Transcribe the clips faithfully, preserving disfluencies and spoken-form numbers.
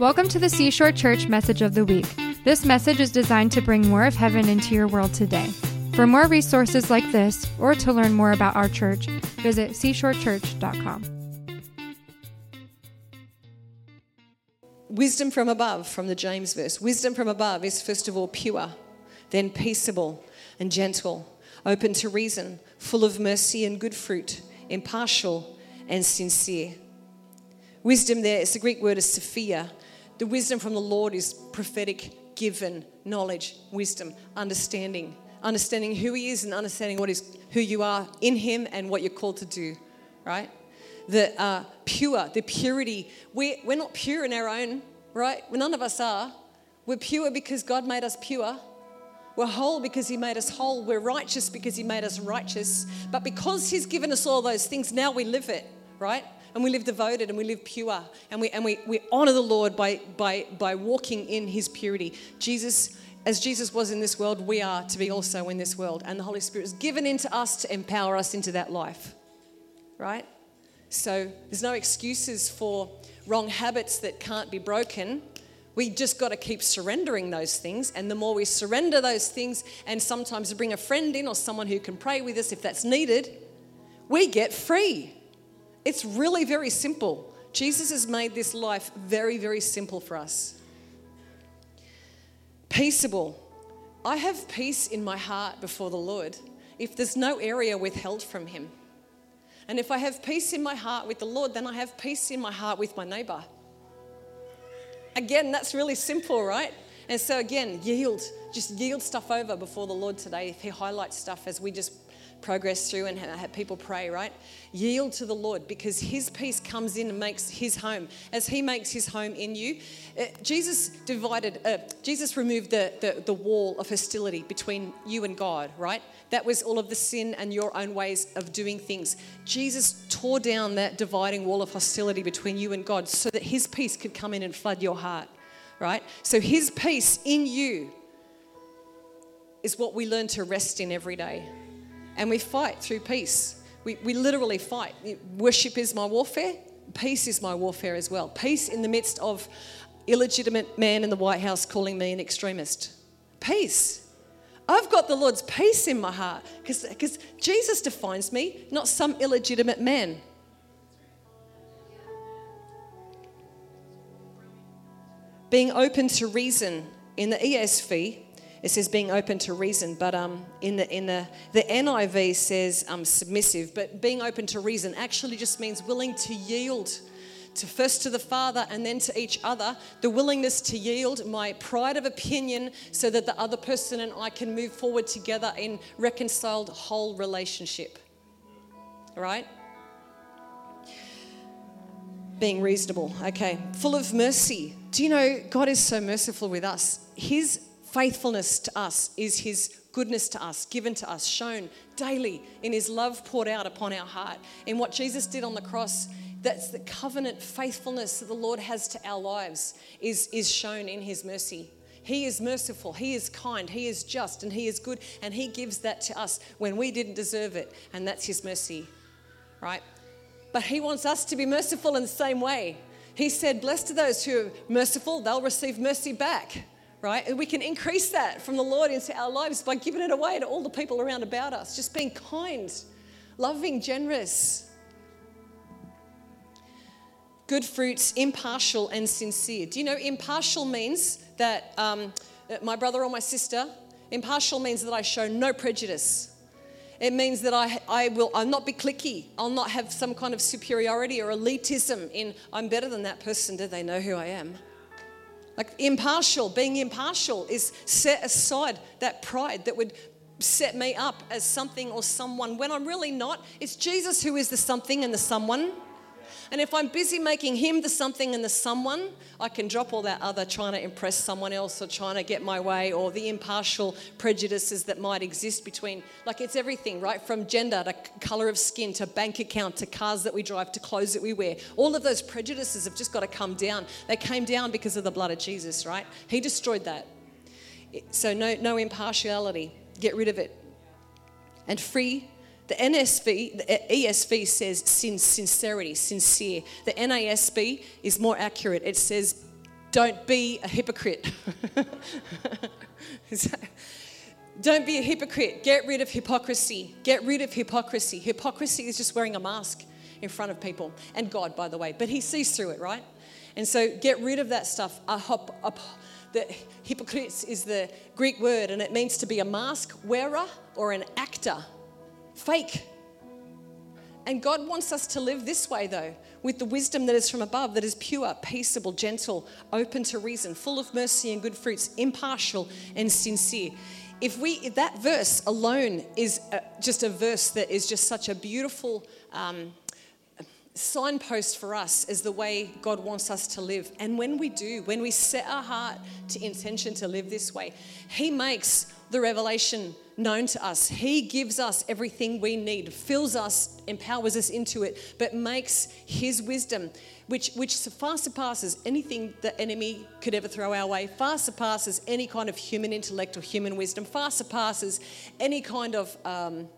Welcome to the Seashore Church Message of the Week. This message is designed to bring more of heaven into your world today. For more resources like this, or to learn more about our church, visit seashore church dot com. Wisdom from above, from the James verse. Wisdom from above is first of all pure, then peaceable and gentle, open to reason, full of mercy and good fruit, impartial and sincere. Wisdom there, it's the Greek word is Sophia. The wisdom from the Lord is prophetic, given knowledge, wisdom, understanding. Understanding who He is and understanding what is who you are in Him and what you're called to do, right? The uh, pure, the purity. We're, we're not pure in our own, right? Well, none of us are. We're pure because God made us pure. We're whole because He made us whole. We're righteous because He made us righteous. But because He's given us all those things, now we live it, right? And we live devoted and we live pure. And we and we, we honor the Lord by, by, by walking in His purity. Jesus, as Jesus was in this world, we are to be also in this world. And the Holy Spirit is given into us to empower us into that life, right? So there's no excuses for wrong habits that can't be broken. We just got to keep surrendering those things. And the more we surrender those things, and sometimes bring a friend in or someone who can pray with us if that's needed, we get free. It's really very simple. Jesus has made this life very, very simple for us. Peaceable. I have peace in my heart before the Lord if there's no area withheld from Him. And if I have peace in my heart with the Lord, then I have peace in my heart with my neighbour. Again, that's really simple, right? And so again, yield. Just yield stuff over before the Lord today. If He highlights stuff as we just progress through and have people pray, right? Yield to the Lord because His peace comes in and makes His home. As He makes His home in you, uh, Jesus divided, uh, Jesus removed the, the, the wall of hostility between you and God, right? That was all of the sin and your own ways of doing things. Jesus tore down that dividing wall of hostility between you and God so that His peace could come in and flood your heart, right? So His peace in you is what we learn to rest in every day. And we fight through peace. We we literally fight. Worship is my warfare. Peace is my warfare as well. Peace in the midst of illegitimate man in the White House calling me an extremist. Peace. I've got the Lord's peace in my heart because because Jesus defines me, not some illegitimate man. Being open to reason in the E S V. It says being open to reason, but um, in the in the, the N I V says um, submissive, but being open to reason actually just means willing to yield to first to the Father and then to each other, the willingness to yield my pride of opinion so that the other person and I can move forward together in reconciled whole relationship, right? Being reasonable, okay. Full of mercy. Do you know God is so merciful with us? His faithfulness to us is His goodness to us, given to us, shown daily in His love poured out upon our heart. In what Jesus did on the cross, that's the covenant faithfulness that the Lord has to our lives is, is shown in His mercy. He is merciful, He is kind, He is just, and He is good, and He gives that to us when we didn't deserve it, and that's His mercy, right? But He wants us to be merciful in the same way. He said, blessed are those who are merciful, they'll receive mercy back. Right? And we can increase that from the Lord into our lives by giving it away to all the people around about us. Just being kind, loving, generous. Good fruits, impartial and sincere. Do you know impartial means that um, my brother or my sister, impartial means that I show no prejudice. It means that I I will I'll not be cliquey. I'll not have some kind of superiority or elitism in I'm better than that person. Do they know who I am? Like impartial, being impartial is set aside that pride that would set me up as something or someone when I'm really not. It's Jesus who is the something and the someone. And if I'm busy making Him the something and the someone, I can drop all that other trying to impress someone else or trying to get my way or the impartial prejudices that might exist between, like it's everything, right? From gender to colour of skin to bank account to cars that we drive to clothes that we wear. All of those prejudices have just got to come down. They came down because of the blood of Jesus, right? He destroyed that. So no, no impartiality. Get rid of it. And free. The N S V, the E S V says sin, sincerity, sincere. The N A S B is more accurate. It says don't be a hypocrite. Don't be a hypocrite. Get rid of hypocrisy. Get rid of hypocrisy. Hypocrisy is just wearing a mask in front of people. And God, by the way. But he sees through it, right? And so get rid of that stuff. A hop, a, the hypocrites is the Greek word, and it means to be a mask wearer or an actor. Fake. And God wants us to live this way, though, with the wisdom that is from above, that is pure, peaceable, gentle, open to reason, full of mercy and good fruits, impartial and sincere. If we, if that verse alone is a, just a verse that is just such a beautiful um, signpost for us as the way God wants us to live. And when we do, when we set our heart to intention to live this way, he makes the revelation known to us. He gives us everything we need, fills us, empowers us into it, but makes his wisdom, which which far surpasses anything the enemy could ever throw our way, far surpasses any kind of human intellect or human wisdom, far surpasses any kind of um,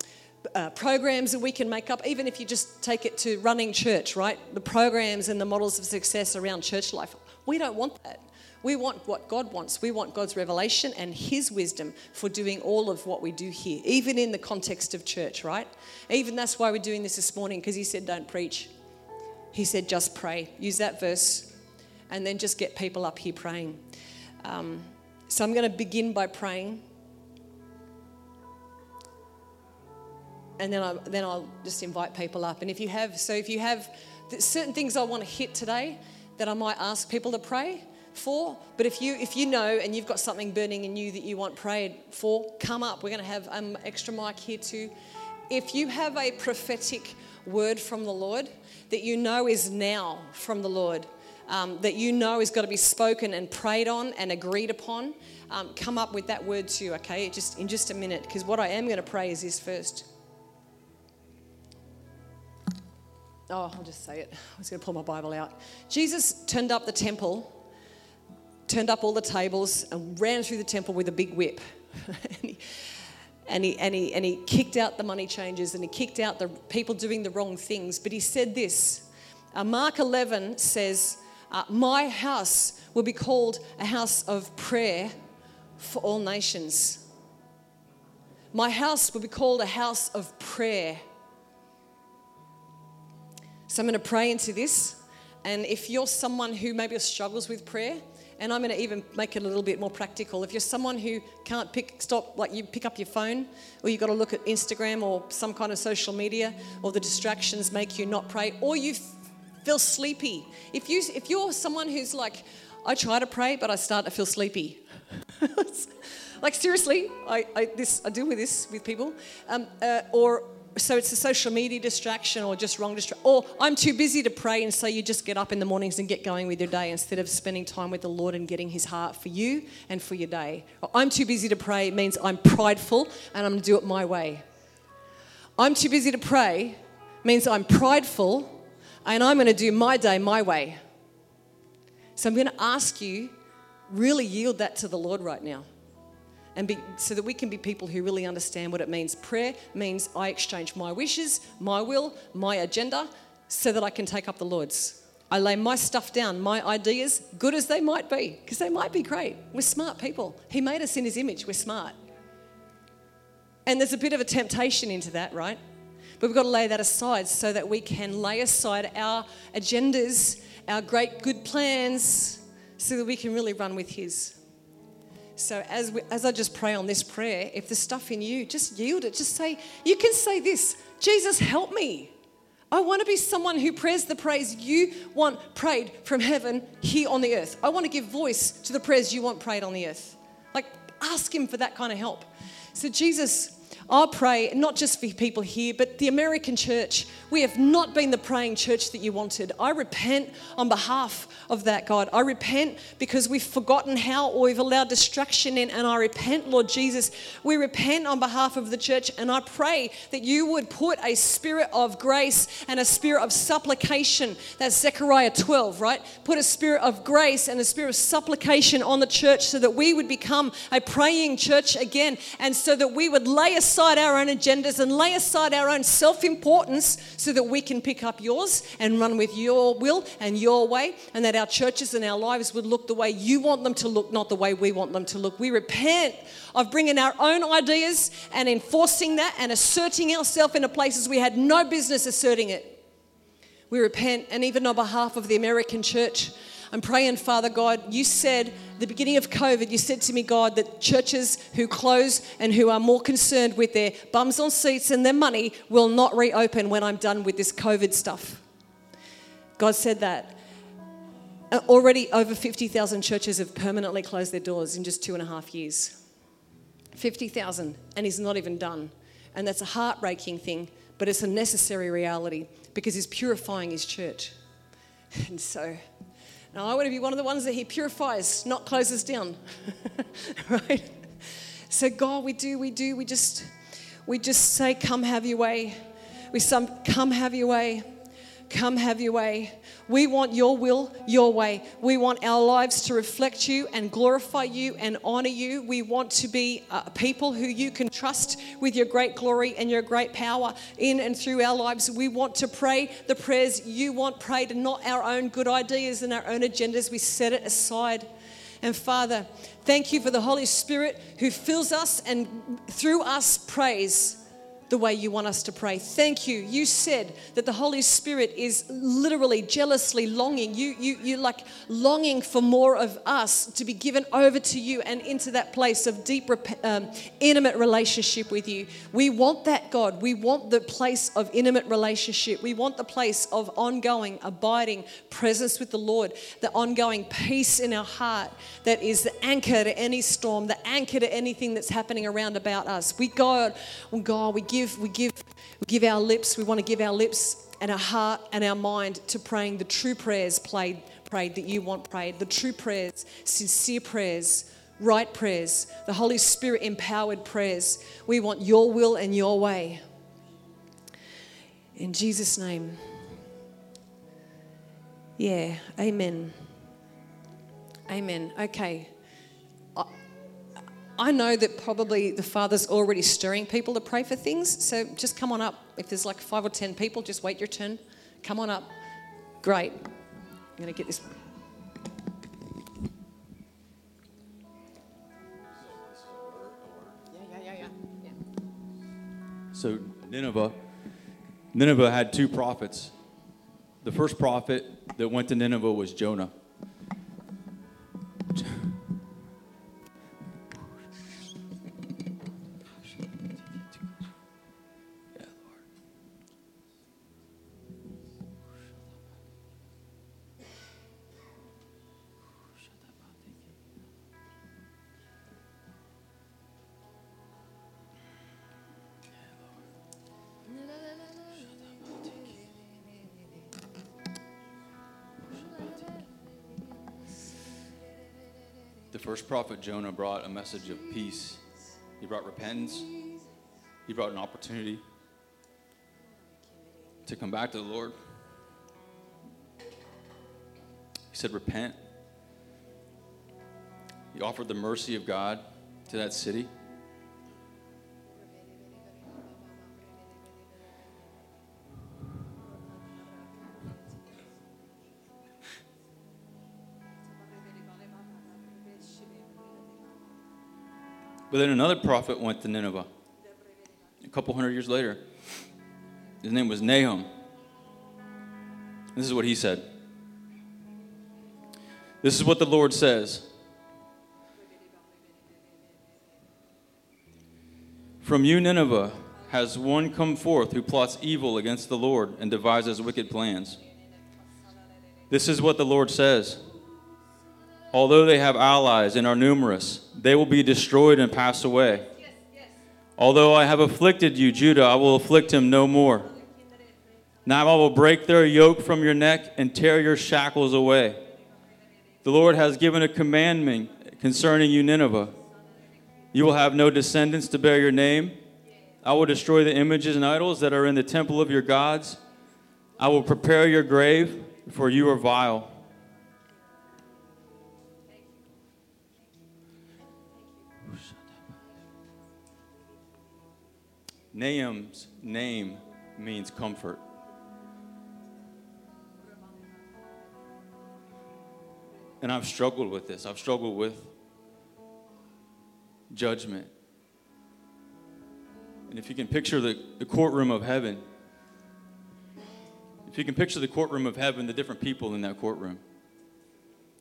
uh, programs that we can make up, even if you just take it to running church, right? The programs and the models of success around church life. We don't want that. We want what God wants. We want God's revelation and his wisdom for doing all of what we do here, even in the context of church, right? Even that's why we're doing this this morning, because he said, don't preach. He said, just pray. Use that verse and then just get people up here praying. Um, so I'm going to begin by praying. And then, I, then I'll just invite people up. And if you have, so if you have certain things I want to hit today that I might ask people to pray for, but if you if you know and you've got something burning in you that you want prayed for, come up. We're going to have an um, extra mic here too. If you have a prophetic word from the Lord that you know is now from the Lord, um, that you know has got to be spoken and prayed on and agreed upon, um, come up with that word too, okay, just in just a minute, because what I am going to pray is this first. Oh, I'll just say it. I was going to pull my Bible out. Jesus turned up the temple turned up all the tables and ran through the temple with a big whip. and, he, and, he, and, he, and he kicked out the money changers and he kicked out the people doing the wrong things. But he said this. Uh, Mark eleven says, uh, my house will be called a house of prayer for all nations. My house will be called a house of prayer. So I'm going to pray into this. And if you're someone who maybe struggles with prayer, and I'm going to even make it a little bit more practical. If you're someone who can't pick, stop, like you pick up your phone, or you've got to look at Instagram or some kind of social media, or the distractions make you not pray, or you feel sleepy. If you, if you're someone who's like, I try to pray, but I start to feel sleepy. Like seriously, I, I, this, I deal with this with people. Um, uh, or so it's a social media distraction or just wrong distraction. Or I'm too busy to pray, and so you just get up in the mornings and get going with your day instead of spending time with the Lord and getting his heart for you and for your day. Or I'm too busy to pray means I'm prideful and I'm going to do it my way. I'm too busy to pray means I'm prideful and I'm going to do my day my way. So I'm going to ask you, really yield that to the Lord right now. And be, so that we can be people who really understand what it means. Prayer means I exchange my wishes, my will, my agenda, so that I can take up the Lord's. I lay my stuff down, my ideas, good as they might be, because they might be great. We're smart people. He made us in his image. We're smart. And there's a bit of a temptation into that, right? But we've got to lay that aside so that we can lay aside our agendas, our great good plans, so that we can really run with his. So as we, as I just pray on this prayer, if there's stuff in you, just yield it. Just say, you can say this, Jesus, help me. I want to be someone who prays the prayers you want prayed from heaven here on the earth. I want to give voice to the prayers you want prayed on the earth. Like, ask him for that kind of help. So Jesus, I'll pray, not just for people here, but the American church. We have not been the praying church that you wanted. I repent on behalf of that, God. I repent because we've forgotten how, or we've allowed distraction in, and I repent, Lord Jesus. We repent on behalf of the church, and I pray that you would put a spirit of grace and a spirit of supplication. That's Zechariah twelve, right? Put a spirit of grace and a spirit of supplication on the church so that we would become a praying church again, and so that we would lay aside aside our own agendas and lay aside our own self-importance so that we can pick up yours and run with your will and your way, and that our churches and our lives would look the way you want them to look, not the way we want them to look. We repent of bringing our own ideas and enforcing that and asserting ourselves into places we had no business asserting it. We repent, and even on behalf of the American church, I'm praying, Father God, you said at the beginning of COVID, you said to me, God, that churches who close and who are more concerned with their bums on seats and their money will not reopen when I'm done with this COVID stuff. God said that. Already over fifty thousand churches have permanently closed their doors in just two and a half years. fifty thousand, and he's not even done. And that's a heartbreaking thing, but it's a necessary reality because he's purifying his church. And so... now, I want to be one of the ones that he purifies, not closes down, right? So, God, we do, we do, we just, we just say, come have your way. We some, come have your way, come have your way. We want your will, your way. We want our lives to reflect you and glorify you and honor you. We want to be uh, people who you can trust with your great glory and your great power in and through our lives. We want to pray the prayers you want prayed and not our own good ideas and our own agendas. We set it aside. And Father, thank you for the Holy Spirit who fills us and through us prays the way you want us to pray. Thank you. You said that the Holy Spirit is literally jealously longing. You, you, you like longing for more of us to be given over to you and into that place of deep, um, intimate relationship with you. We want that, God. We want the place of intimate relationship. We want the place of ongoing, abiding presence with the Lord, the ongoing peace in our heart that is the anchor to any storm, the anchor to anything that's happening around about us. We, God, God, we give We give, we give, we give our lips. We want to give our lips and our heart and our mind to praying the true prayers prayed, prayed that you want prayed, the true prayers, sincere prayers, right prayers, the Holy Spirit empowered prayers. We want your will and your way. In Jesus' name. Yeah, amen. Amen. Okay. I know that probably the Father's already stirring people to pray for things, so just come on up. If there's like five or ten people, just wait your turn. Come on up. Great. I'm going to get this. Yeah, yeah, yeah, yeah, yeah. So Nineveh, Nineveh had two prophets. The first prophet that went to Nineveh was Jonah. First prophet Jonah brought a message of peace. He brought repentance. He brought an opportunity to come back to the Lord. He said, repent. He offered the mercy of God to that city. But then another prophet went to Nineveh a couple hundred years later. His name was Nahum. This is what he said. This is what the Lord says. From you, Nineveh, has one come forth who plots evil against the Lord and devises wicked plans. This is what the Lord says. Although they have allies and are numerous, they will be destroyed and pass away. Yes, yes. Although I have afflicted you, Judah, I will afflict him no more. Now I will break their yoke from your neck and tear your shackles away. The Lord has given a commandment concerning you, Nineveh. You will have no descendants to bear your name. I will destroy the images and idols that are in the temple of your gods. I will prepare your grave, for you are vile. Nahum's name means comfort. And I've struggled with this. I've struggled with judgment. And if you can picture the, the courtroom of heaven, if you can picture the courtroom of heaven, the different people in that courtroom.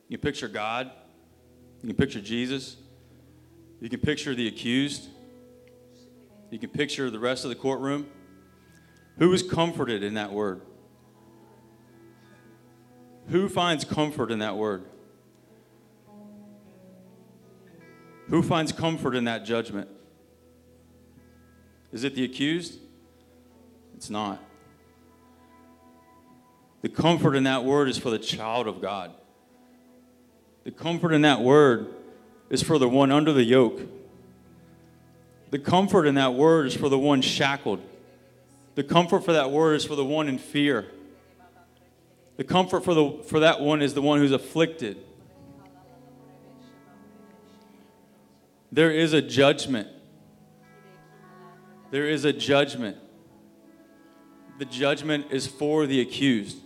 You can picture God. You can picture Jesus. You can picture the accused. You can picture the rest of the courtroom. Who is comforted in that word? Who finds comfort in that word? Who finds comfort in that judgment? Is it the accused? It's not. The comfort in that word is for the child of God. The comfort in that word is for the one under the yoke. The comfort in that word is for the one shackled. The comfort for that word is for the one in fear. The comfort for the for that one is the one who's afflicted. There is a judgment. There is a judgment. The judgment is for the accused.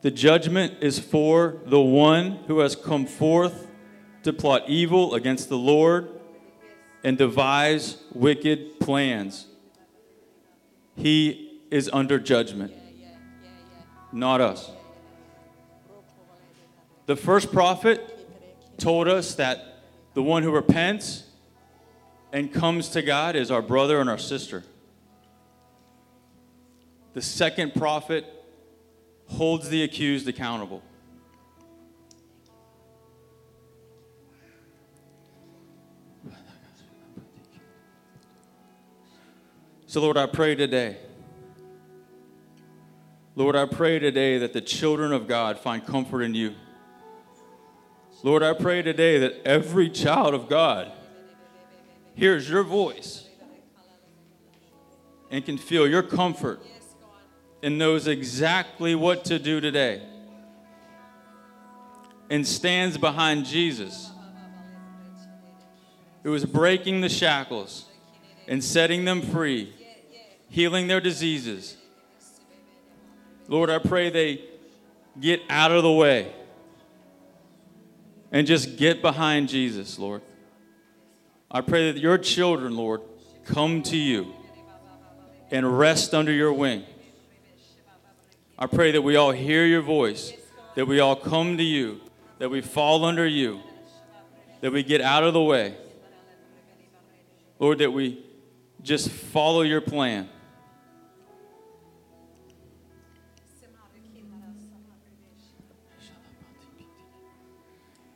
The judgment is for the one who has come forth to plot evil against the Lord and devise wicked plans. He is under judgment, not us. The first prophet told us that the one who repents and comes to God is our brother and our sister. The second prophet holds the accused accountable. So, Lord, I pray today. Lord, I pray today that the children of God find comfort in you. Lord, I pray today that every child of God hears your voice and can feel your comfort and knows exactly what to do today and stands behind Jesus, who is breaking the shackles and setting them free, healing their diseases. Lord, I pray they get out of the way and just get behind Jesus, Lord. I pray that your children, Lord, come to you and rest under your wing. I pray that we all hear your voice, that we all come to you, that we fall under you, that we get out of the way. Lord, that we just follow your plan.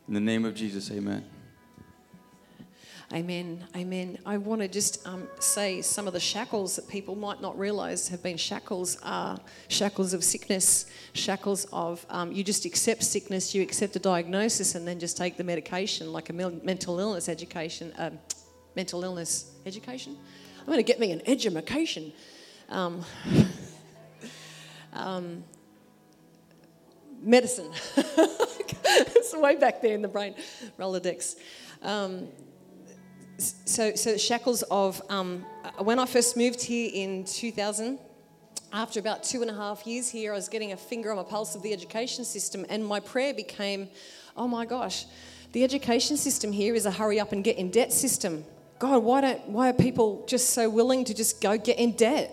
In the name of Jesus, amen. Amen, amen. I want to just um, say some of the shackles that people might not realise have been shackles are shackles of sickness, shackles of um, you just accept sickness, you accept a diagnosis and then just take the medication, like a mil- mental illness education, uh, mental illness education. I'm going to get me an edumacation. Um, um, medicine. It's way back there in the brain. Rolodex. Um So, so shackles of, um, when I first moved here in two thousand, after about two and a half years here, I was getting a finger on the pulse of the education system, and my prayer became, oh my gosh, the education system here is a hurry up and get in debt system. God, why don't, why are people just so willing to just go get in debt?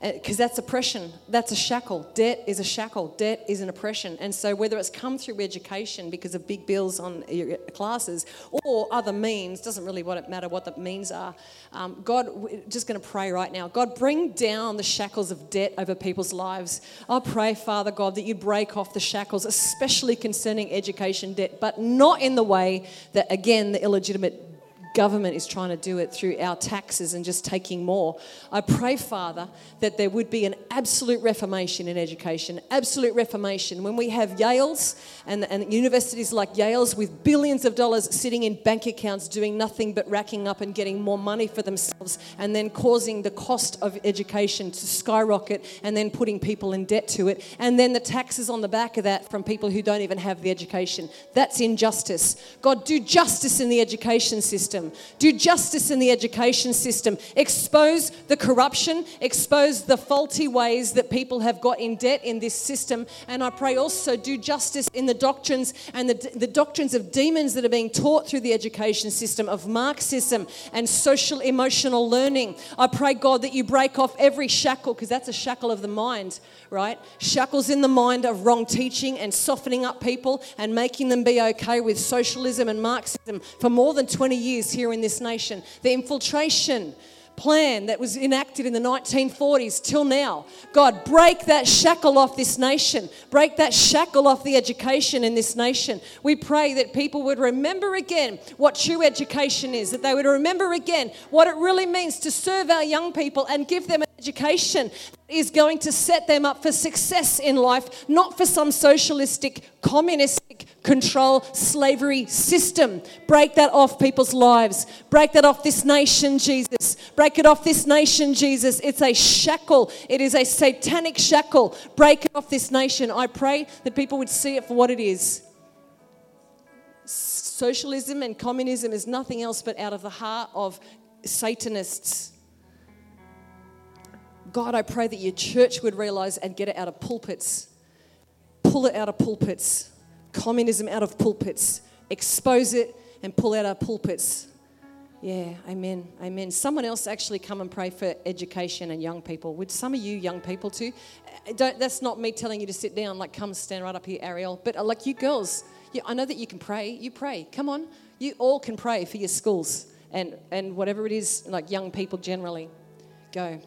Because that's oppression. That's a shackle. Debt is a shackle. Debt is an oppression. And so whether it's come through education because of big bills on your classes or other means, doesn't really matter what the means are. Um, God, we're just going to pray right now. God, bring down the shackles of debt over people's lives. I pray, Father God, that you break off the shackles, especially concerning education debt, but not in the way that, again, the illegitimate government is trying to do it through our taxes and just taking more. I pray, Father, that there would be an absolute reformation in education, absolute reformation. When we have Yales and, and universities like Yale's with billions of dollars sitting in bank accounts doing nothing but racking up and getting more money for themselves and then causing the cost of education to skyrocket and then putting people in debt to it, and then the taxes on the back of that from people who don't even have the education. That's injustice. God, do justice in the education system. system. Do justice in the education system. Expose the corruption. Expose the faulty ways that people have got in debt in this system. And I pray also do justice in the doctrines and the, the doctrines of demons that are being taught through the education system, of Marxism and social emotional learning. I pray, God, that you break off every shackle, because that's a shackle of the mind, right? Shackles in the mind of wrong teaching and softening up people and making them be okay with socialism and Marxism for more than twenty years here in this nation. The infiltration plan that was enacted in the nineteen forties till now. God, break that shackle off this nation. Break that shackle off the education in this nation. We pray that people would remember again what true education is, that they would remember again what it really means to serve our young people and give them an education that is going to set them up for success in life, not for some socialistic, communistic control slavery system. Break that off people's lives. Break that off this nation, Jesus. Break it off this nation, Jesus. It's a shackle. It is a satanic shackle. Break it off this nation. I pray that people would see it for what it is. Socialism and communism is nothing else but out of the heart of Satanists. God, I pray that your church would realize and get it out of pulpits. Pull it out of pulpits. Communism out of pulpits. Expose it and pull out our pulpits. Yeah, amen, amen. Someone else actually come and pray for education and young people. Would some of you young people too? Don't, that's not me telling you to sit down, like come stand right up here, Ariel. But like you girls, yeah, I know that you can pray. You pray. Come on. You all can pray for your schools and, and whatever it is, like young people generally. Go.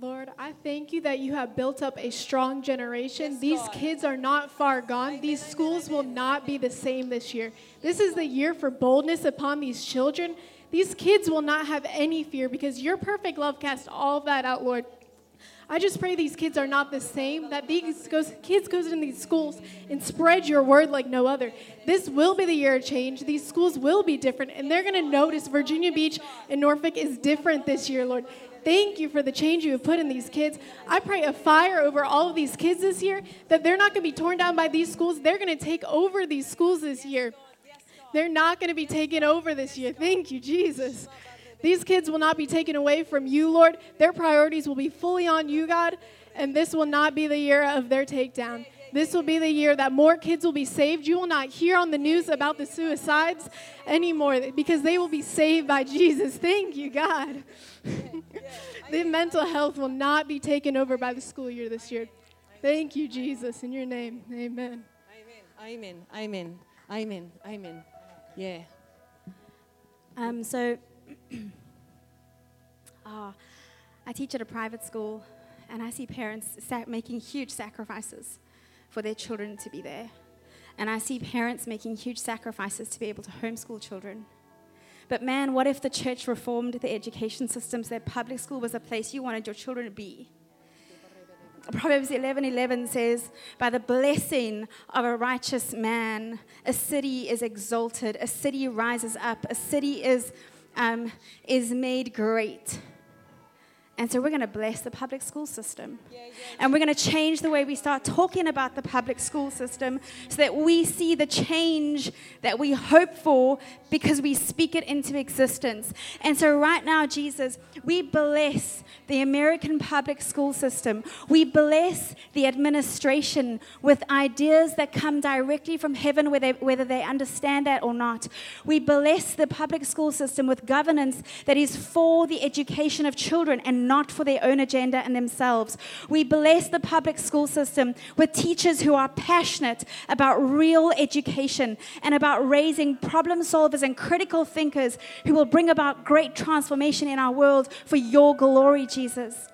Lord, I thank you that you have built up a strong generation. Yes, These God. kids are not far gone. Amen, these schools amen, will amen, not amen. be the same this year. This is the year for boldness upon these children. These kids will not have any fear because your perfect love casts all of that out, Lord. I just pray these kids are not the same, that these goes, kids goes in these schools and spread your word like no other. This will be the year of change. These schools will be different, and they're going to notice Virginia Beach and Norfolk is different this year, Lord. Thank you for the change you have put in these kids. I pray a fire over all of these kids this year, that they're not going to be torn down by these schools. They're going to take over these schools this year. They're not going to be taken over this year. Thank you, Jesus. These kids will not be taken away from you, Lord. Their priorities will be fully on you, God, and this will not be the year of their takedown. This will be the year that more kids will be saved. You will not hear on the news about the suicides anymore because they will be saved by Jesus. Thank you, God. The mental health will not be taken over by the school year this year. Thank you, Jesus. In your name, amen. Amen. Amen. Amen. Amen. Amen. Yeah. Um. So oh, I teach at a private school, and I see parents sac- making huge sacrifices for their children to be there. And I see parents making huge sacrifices to be able to homeschool children. But man, what if the church reformed the education systems, that public school was a place you wanted your children to be? Proverbs eleven eleven says, by the blessing of a righteous man, a city is exalted, a city rises up, a city is, um, is made great. And so we're going to bless the public school system. Yeah, yeah, yeah. And we're going to change the way we start talking about the public school system so that we see the change that we hope for because we speak it into existence. And so right now, Jesus, we bless the American public school system. We bless the administration with ideas that come directly from heaven, whether they, whether they understand that or not. We bless the public school system with governance that is for the education of children and not for their own agenda and themselves. We bless the public school system with teachers who are passionate about real education and about raising problem solvers and critical thinkers who will bring about great transformation in our world for your glory, Jesus.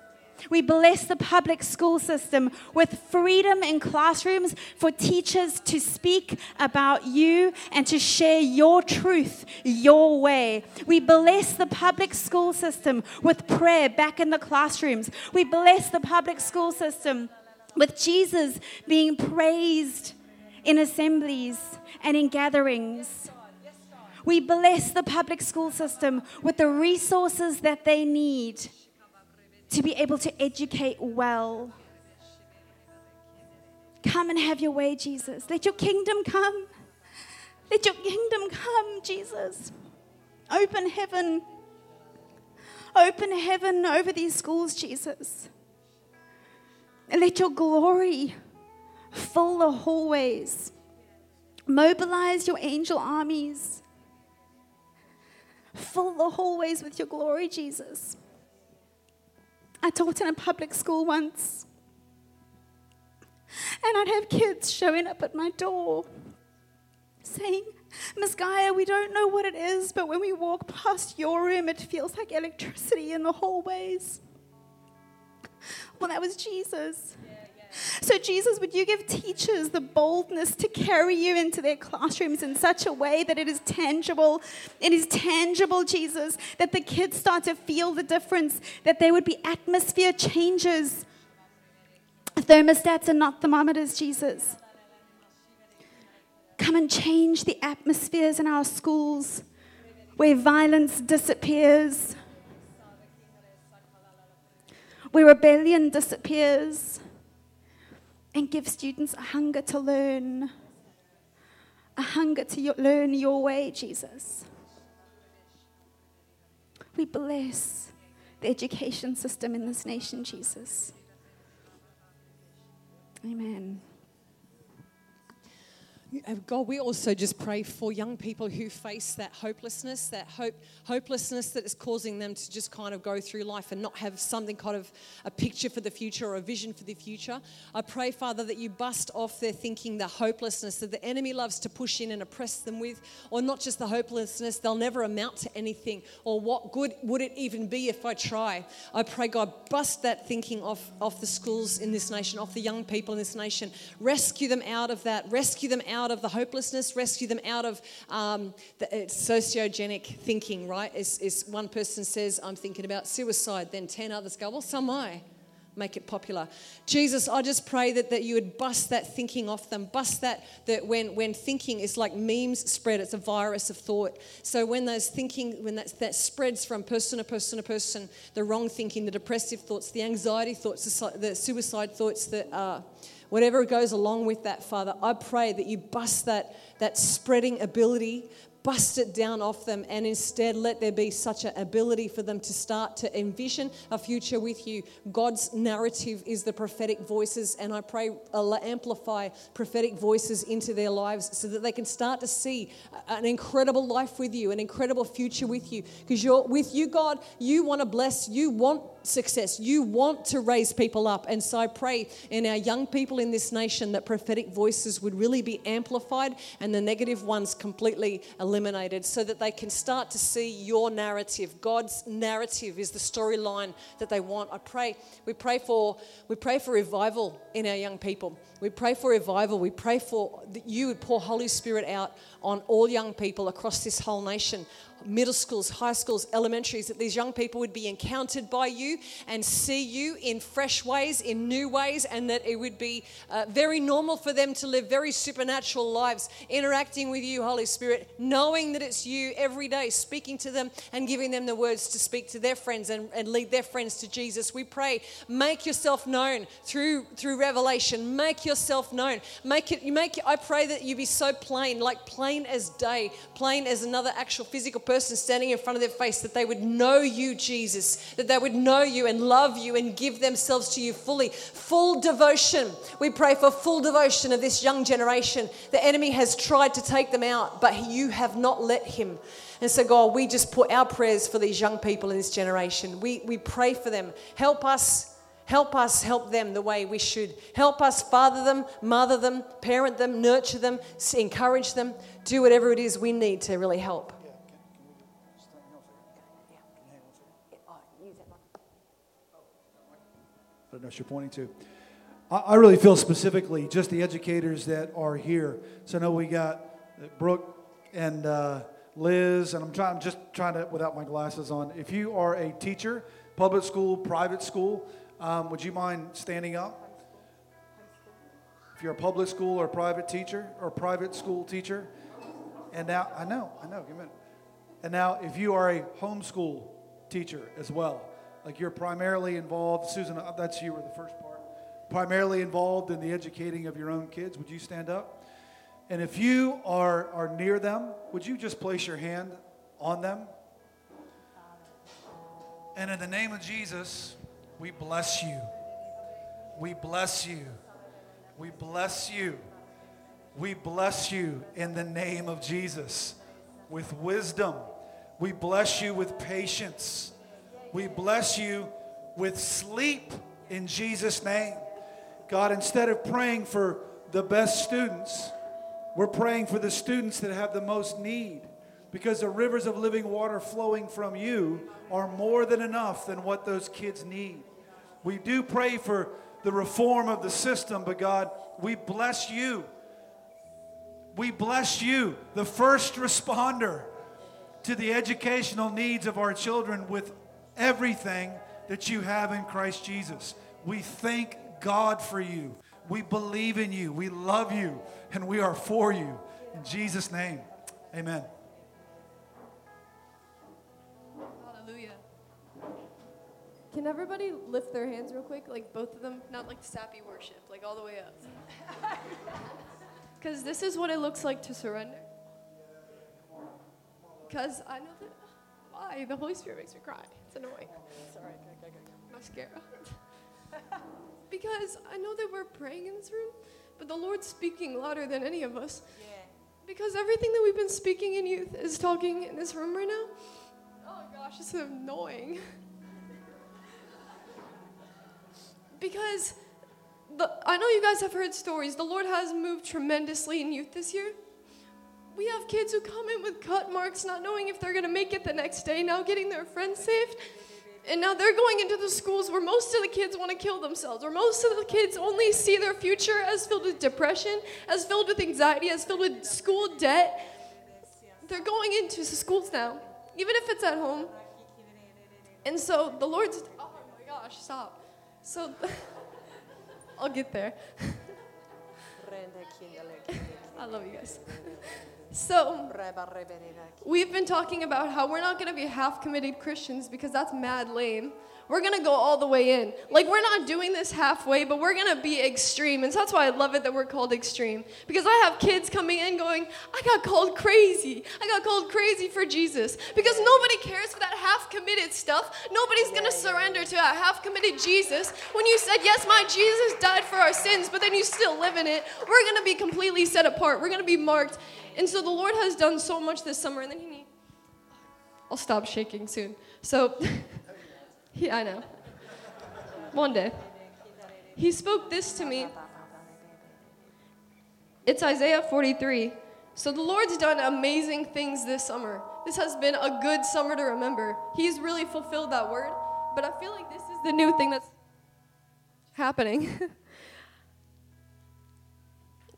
We bless the public school system with freedom in classrooms for teachers to speak about you and to share your truth, your way. We bless the public school system with prayer back in the classrooms. We bless the public school system with Jesus being praised in assemblies and in gatherings. We bless the public school system with the resources that they need to be able to educate well. Come and have your way, Jesus. Let your kingdom come. Let your kingdom come, Jesus. Open heaven. Open heaven over these schools, Jesus. And let your glory fill the hallways. Mobilize your angel armies. Fill the hallways with your glory, Jesus. I taught in a public school once, and I'd have kids showing up at my door saying, "Miss Gaia, we don't know what it is, but when we walk past your room, it feels like electricity in the hallways." Well, that was Jesus. Yeah, yeah. So Jesus, would you give teachers the boldness to carry you into their classrooms in such a way that it is tangible, it is tangible, Jesus, that the kids start to feel the difference, that there would be atmosphere changes. Thermostats are not thermometers, Jesus. Come and change the atmospheres in our schools where violence disappears, where rebellion disappears, and give students a hunger to learn, a hunger to learn your way, Jesus. We bless the education system in this nation, Jesus. Amen. God, we also just pray for young people who face that hopelessness, that hope, hopelessness that is causing them to just kind of go through life and not have something kind of a picture for the future or a vision for the future. I pray, Father, that you bust off their thinking, the hopelessness that the enemy loves to push in and oppress them with, or not just the hopelessness, they'll never amount to anything, or what good would it even be if I try? I pray, God, bust that thinking off, off the schools in this nation, off the young people in this nation. Rescue them out of that. Rescue them out. Out of the hopelessness, rescue them out of um, the, it's sociogenic thinking, right? It's, it's one person says, "I'm thinking about suicide," then ten others go, "Well, so am I." Make it popular. Jesus, I just pray that, that you would bust that thinking off them, bust that, that when, when thinking is like memes spread, it's a virus of thought. So when those thinking, when that, that spreads from person to person to person, the wrong thinking, the depressive thoughts, the anxiety thoughts, the, the suicide thoughts that are... Uh, Whatever goes along with that, Father, I pray that you bust that, that spreading ability, bust it down off them, and instead let there be such an ability for them to start to envision a future with you. God's narrative is the prophetic voices, and I pray amplify prophetic voices into their lives so that they can start to see an incredible life with you, an incredible future with you. Because you're with you, God, you want to bless, you want success. You want to raise people up. And so I pray in our young people in this nation that prophetic voices would really be amplified and the negative ones completely eliminated so that they can start to see your narrative. God's narrative is the storyline that they want. I pray, we pray for, we pray for revival in our young people. We pray for revival. We pray for that you would pour Holy Spirit out on all young people across this whole nation. Middle schools, high schools, elementaries, that these young people would be encountered by you and see you in fresh ways, in new ways, and that it would be uh, very normal for them to live very supernatural lives, interacting with you, Holy Spirit, knowing that it's you every day, speaking to them and giving them the words to speak to their friends and, and lead their friends to Jesus. We pray, make yourself known through through revelation. Make yourself known. Make it. You make. I pray that you be so plain, like plain as day, plain as another actual physical person. person standing in front of their face, that they would know you, Jesus, that they would know you and love you and give themselves to you fully. Full devotion. We pray for full devotion of this young generation. The enemy has tried to take them out, but you have not let him. And so, God, we just put our prayers for these young people in this generation. We, we pray for them. Help us. Help us help them the way we should. Help us father them, mother them, parent them, nurture them, encourage them, do whatever it is we need to really help. I don't know what you're pointing to. I, I really feel specifically just the educators that are here. So I know we got Brooke and uh, Liz, and I'm trying. I'm just trying to without my glasses on. If you are a teacher, public school, private school, um, would you mind standing up? If you're a public school or private teacher or private school teacher, and now I know, I know. Give me a minute. And now, if you are a homeschool teacher as well. Like you're primarily involved, Susan, that's you were the first part, primarily involved in the educating of your own kids. Would you stand up? And if you are, are near them, would you just place your hand on them And in the name of Jesus, we bless you. We bless you. We bless you. We bless you in the name of Jesus with wisdom. We bless you with patience. We bless you with sleep in Jesus' name. God, instead of praying for the best students, we're praying for the students that have the most need, because the rivers of living water flowing from you are more than enough than what those kids need. We do pray for the reform of the system, but God, we bless you. We bless you, the first responder to the educational needs of our children, with everything that you have in Christ Jesus. We thank God for you. We believe in you. We love you. And we are for you. In Jesus' name, amen. Hallelujah. Can everybody lift their hands real quick? Like both of them, not like sappy worship, like all the way up. Because this is what it looks like to surrender. Because I know that, why? The Holy Spirit makes me cry. It's annoying. It's all right. Go, go, go. Mascara. Because I know that we're praying in this room, but the Lord's speaking louder than any of us. Yeah. Because everything that we've been speaking in youth is talking in this room right now. Oh gosh, it's annoying. Because the, I know you guys have heard stories. The Lord has moved tremendously in youth this year. We have kids who come in with cut marks, not knowing if they're going to make it the next day, now getting their friends saved. And now they're going into the schools where most of the kids want to kill themselves, where most of the kids only see their future as filled with depression, as filled with anxiety, as filled with school debt. They're going into schools now, even if it's at home. And so the Lord's, oh my gosh, stop. So I'll get there. I love you guys. So, we've been talking about how we're not going to be half-committed Christians, because that's mad lame. We're going to go all the way in. Like, we're not doing this halfway, but we're going to be extreme. And so that's why I love it that we're called extreme. Because I have kids coming in going, I got called crazy. I got called crazy for Jesus. Because nobody cares for that half-committed stuff. Nobody's going to surrender to that half-committed Jesus. When you said, yes, my Jesus died for our sins, but then you still live in it, we're going to be completely set apart. We're going to be marked. And so the Lord has done so much this summer. And then he, I'll stop shaking soon. So, yeah, I know. One day. He spoke this to me. It's Isaiah forty-three. So the Lord's done amazing things this summer. This has been a good summer to remember. He's really fulfilled that word. But I feel like this is the new thing that's happening.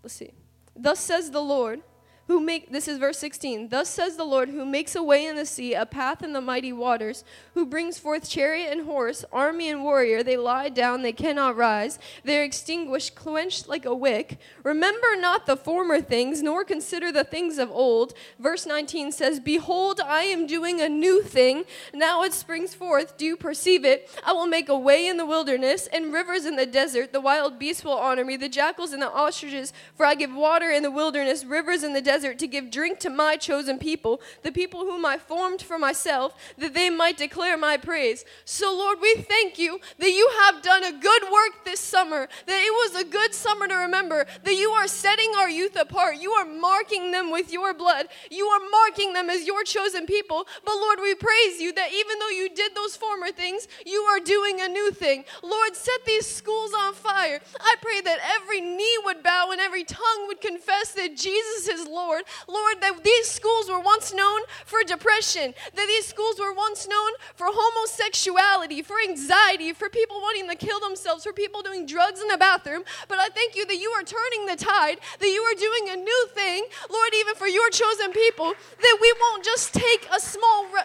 Let's see. Thus says the Lord, who make, this is verse sixteen, thus says the Lord, who makes a way in the sea, a path in the mighty waters, who brings forth chariot and horse, army and warrior. They lie down, they cannot rise. They are extinguished, quenched like a wick. Remember not the former things, nor consider the things of old. Verse nineteen says, behold, I am doing a new thing. Now it springs forth. Do you perceive it? I will make a way in the wilderness and rivers in the desert. The wild beasts will honor me, the jackals and the ostriches, for I give water in the wilderness, rivers in the desert. Desert to give drink to my chosen people, the people whom I formed for myself, that they might declare my praise. So, Lord, we thank you that you have done a good work this summer, that it was a good summer to remember, that you are setting our youth apart. You are marking them with your blood. You are marking them as your chosen people. But, Lord, we praise you that even though you did those former things, you are doing a new thing. Lord, set these schools on fire. I pray that every knee would bow and every tongue would confess that Jesus is Lord. Lord, Lord, that these schools were once known for depression, that these schools were once known for homosexuality, for anxiety, for people wanting to kill themselves, for people doing drugs in the bathroom. But I thank you that you are turning the tide, that you are doing a new thing, Lord, even for your chosen people, that we won't just take a small, re-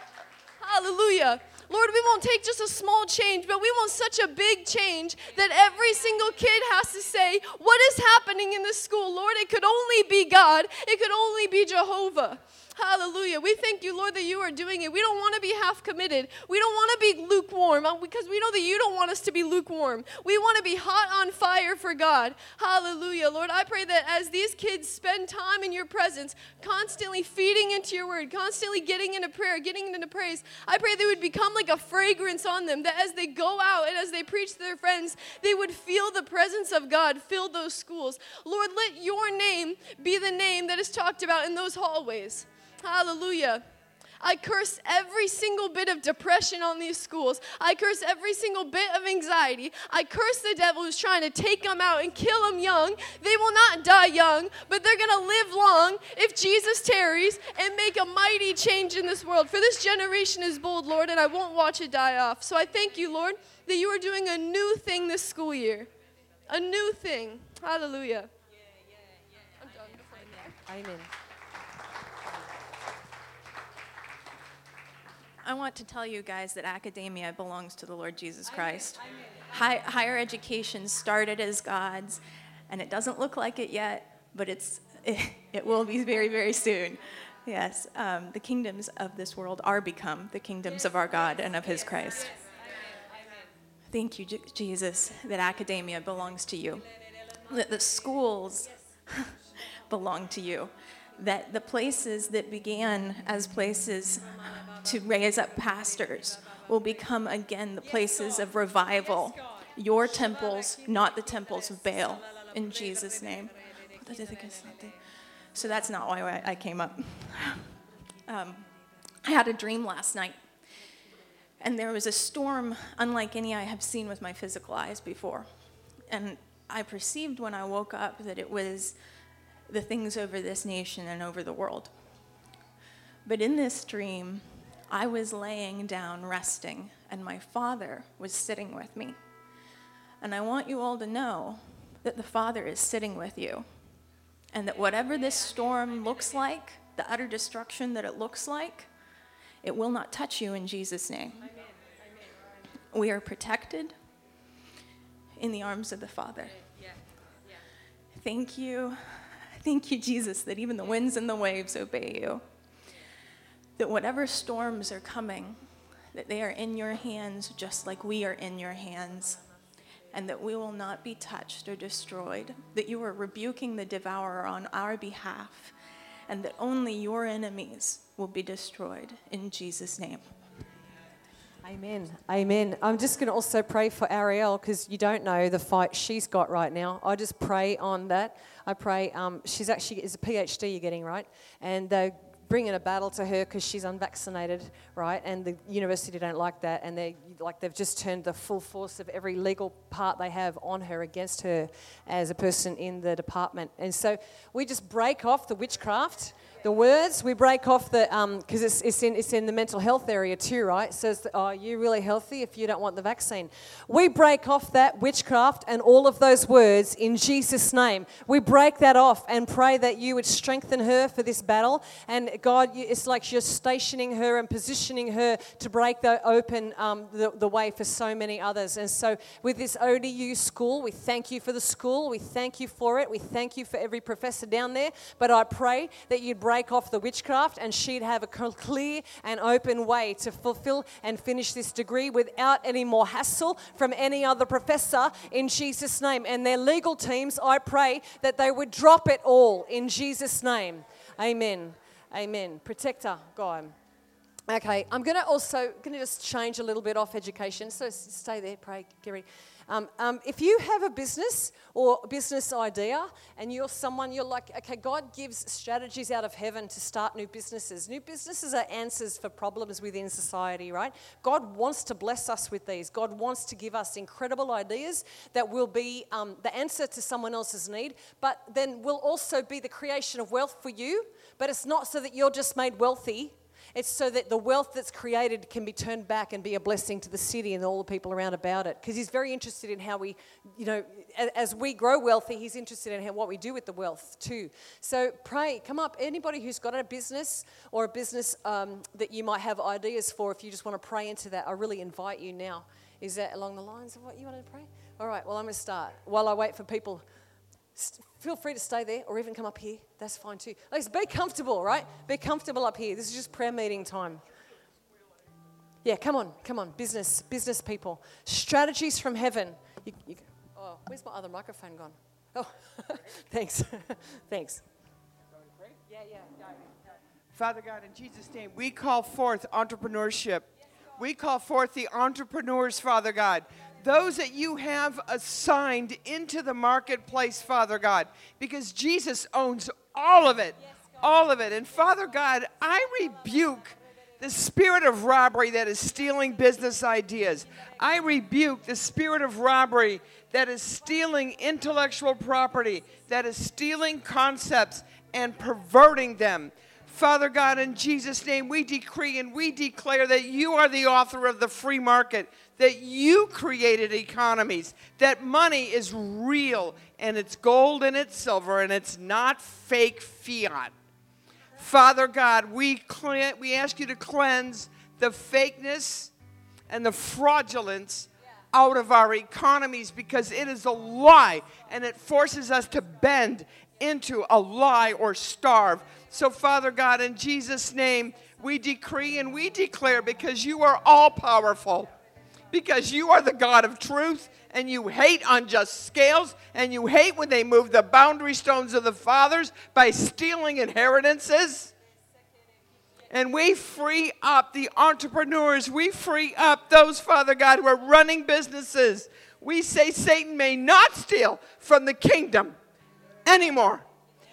hallelujah. Lord, we won't take just a small change, but we want such a big change that every single kid has to say, what is happening in this school? Lord, it could only be God. It could only be Jehovah. Hallelujah. We thank you, Lord, that you are doing it. We don't want to be half committed. We don't want to be lukewarm because we know that you don't want us to be lukewarm. We want to be hot on fire for God. Hallelujah. Lord, I pray that as these kids spend time in your presence, constantly feeding into your word, constantly getting into prayer, getting into praise, I pray they would become like a fragrance on them, that as they go out and as they preach to their friends, they would feel the presence of God fill those schools. Lord, let your name be the name that is talked about in those hallways. Hallelujah. I curse every single bit of depression on these schools. I curse every single bit of anxiety. I curse the devil who's trying to take them out and kill them young. They will not die young, but they're going to live long if Jesus tarries and make a mighty change in this world. For this generation is bold, Lord, and I won't watch it die off. So I thank you, Lord, that you are doing a new thing this school year. A new thing. Hallelujah. I'm done. Amen. Amen. I want to tell you guys that academia belongs to the Lord Jesus Christ. I mean, I mean, I mean. High, higher education started as God's, and it doesn't look like it yet, but it's it, it will be very, very soon. Yes, um, the kingdoms of this world are become the kingdoms yes, of our God yes, and of his yes, Christ. Yes, I mean, I mean. Thank you, J- Jesus, that academia belongs to you, that the schools yes. belong to you, that the places that began as places to raise up pastors will become again the places of revival, your temples, not the temples of Baal, in Jesus' name. So that's not why I came up. Um, I had a dream last night, and there was a storm unlike any I have seen with my physical eyes before. And I perceived when I woke up that it was the things over this nation and over the world. But in this dream, I was laying down resting, and my Father was sitting with me. And I want you all to know that the Father is sitting with you, and that whatever this storm looks like, the utter destruction that it looks like, it will not touch you in Jesus' name. We are protected in the arms of the Father. Thank you. Thank you, Jesus, that even the winds and the waves obey you. That whatever storms are coming, that they are in your hands just like we are in your hands. And that we will not be touched or destroyed. That you are rebuking the devourer on our behalf. And that only your enemies will be destroyed in Jesus' name. Amen. Amen. I'm just going to also pray for Ariel, because you don't know the fight she's got right now. I just pray on that. I pray um, she's actually, it's a P H D you're getting, right? And they're bringing a battle to her because she's unvaccinated, right? And the university don't like that. And they like they've just turned the full force of every legal part they have on her against her as a person in the department. And so we just break off the witchcraft. The words, we break off the, um, because it's it's in it's in the mental health area too, right? So it's, the, oh, you're really healthy if you don't want the vaccine. We break off that witchcraft and all of those words in Jesus' name. We break that off and pray that you would strengthen her for this battle. And God, it's like you're stationing her and positioning her to break the open um, the, the way for so many others. And so with this O D U school, we thank you for the school. We thank you for it. We thank you for every professor down there. But I pray that you'd break off the witchcraft, and she'd have a clear and open way to fulfill and finish this degree without any more hassle from any other professor in Jesus' name. And their legal teams, I pray that they would drop it all in Jesus' name. Amen. Amen. Protector, God. Okay, I'm going to also going to just change a little bit off education. So stay there, pray, Gary. Um, um, if you have a business or business idea and you're someone, you're like, okay, God gives strategies out of heaven to start new businesses. New businesses are answers for problems within society, right? God wants to bless us with these. God wants to give us incredible ideas that will be um, the answer to someone else's need, but then will also be the creation of wealth for you. But it's not so that you're just made wealthy. It's so that the wealth that's created can be turned back and be a blessing to the city and all the people around about it. Because he's very interested in how we, you know, as we grow wealthy, he's interested in how, what we do with the wealth too. So pray, come up. Anybody who's got a business or a business um, that you might have ideas for, if you just want to pray into that, I really invite you now. Is that along the lines of what you wanted to pray? All right, well, I'm going to start. While I wait for people, feel free to stay there or even come up here. That's fine too. Like, be comfortable, right? Be comfortable up here. This is just prayer meeting time. Yeah, come on, come on. Business, business people. Strategies from heaven. You, you, oh, where's my other microphone gone? Oh, thanks. Thanks. Yeah, yeah. Father God, in Jesus' name, we call forth entrepreneurship. We call forth the entrepreneurs, Father God. Those that you have assigned into the marketplace, Father God, because Jesus owns all of it, all of it. And Father God, I rebuke the spirit of robbery that is stealing business ideas. I rebuke the spirit of robbery that is stealing intellectual property, that is stealing concepts and perverting them. Father God, in Jesus' name, we decree and we declare that you are the author of the free market, that you created economies, that money is real, and it's gold and it's silver, and it's not fake fiat. Father God, we cle- we ask you to cleanse the fakeness and the fraudulence out of our economies, because it is a lie, and it forces us to bend into a lie or starve. So, Father God, in Jesus' name, we decree and we declare, because you are all-powerful, because you are the God of truth, and you hate unjust scales, and you hate when they move the boundary stones of the fathers by stealing inheritances. And we free up the entrepreneurs. We free up those, Father God, who are running businesses. We say Satan may not steal from the kingdom anymore,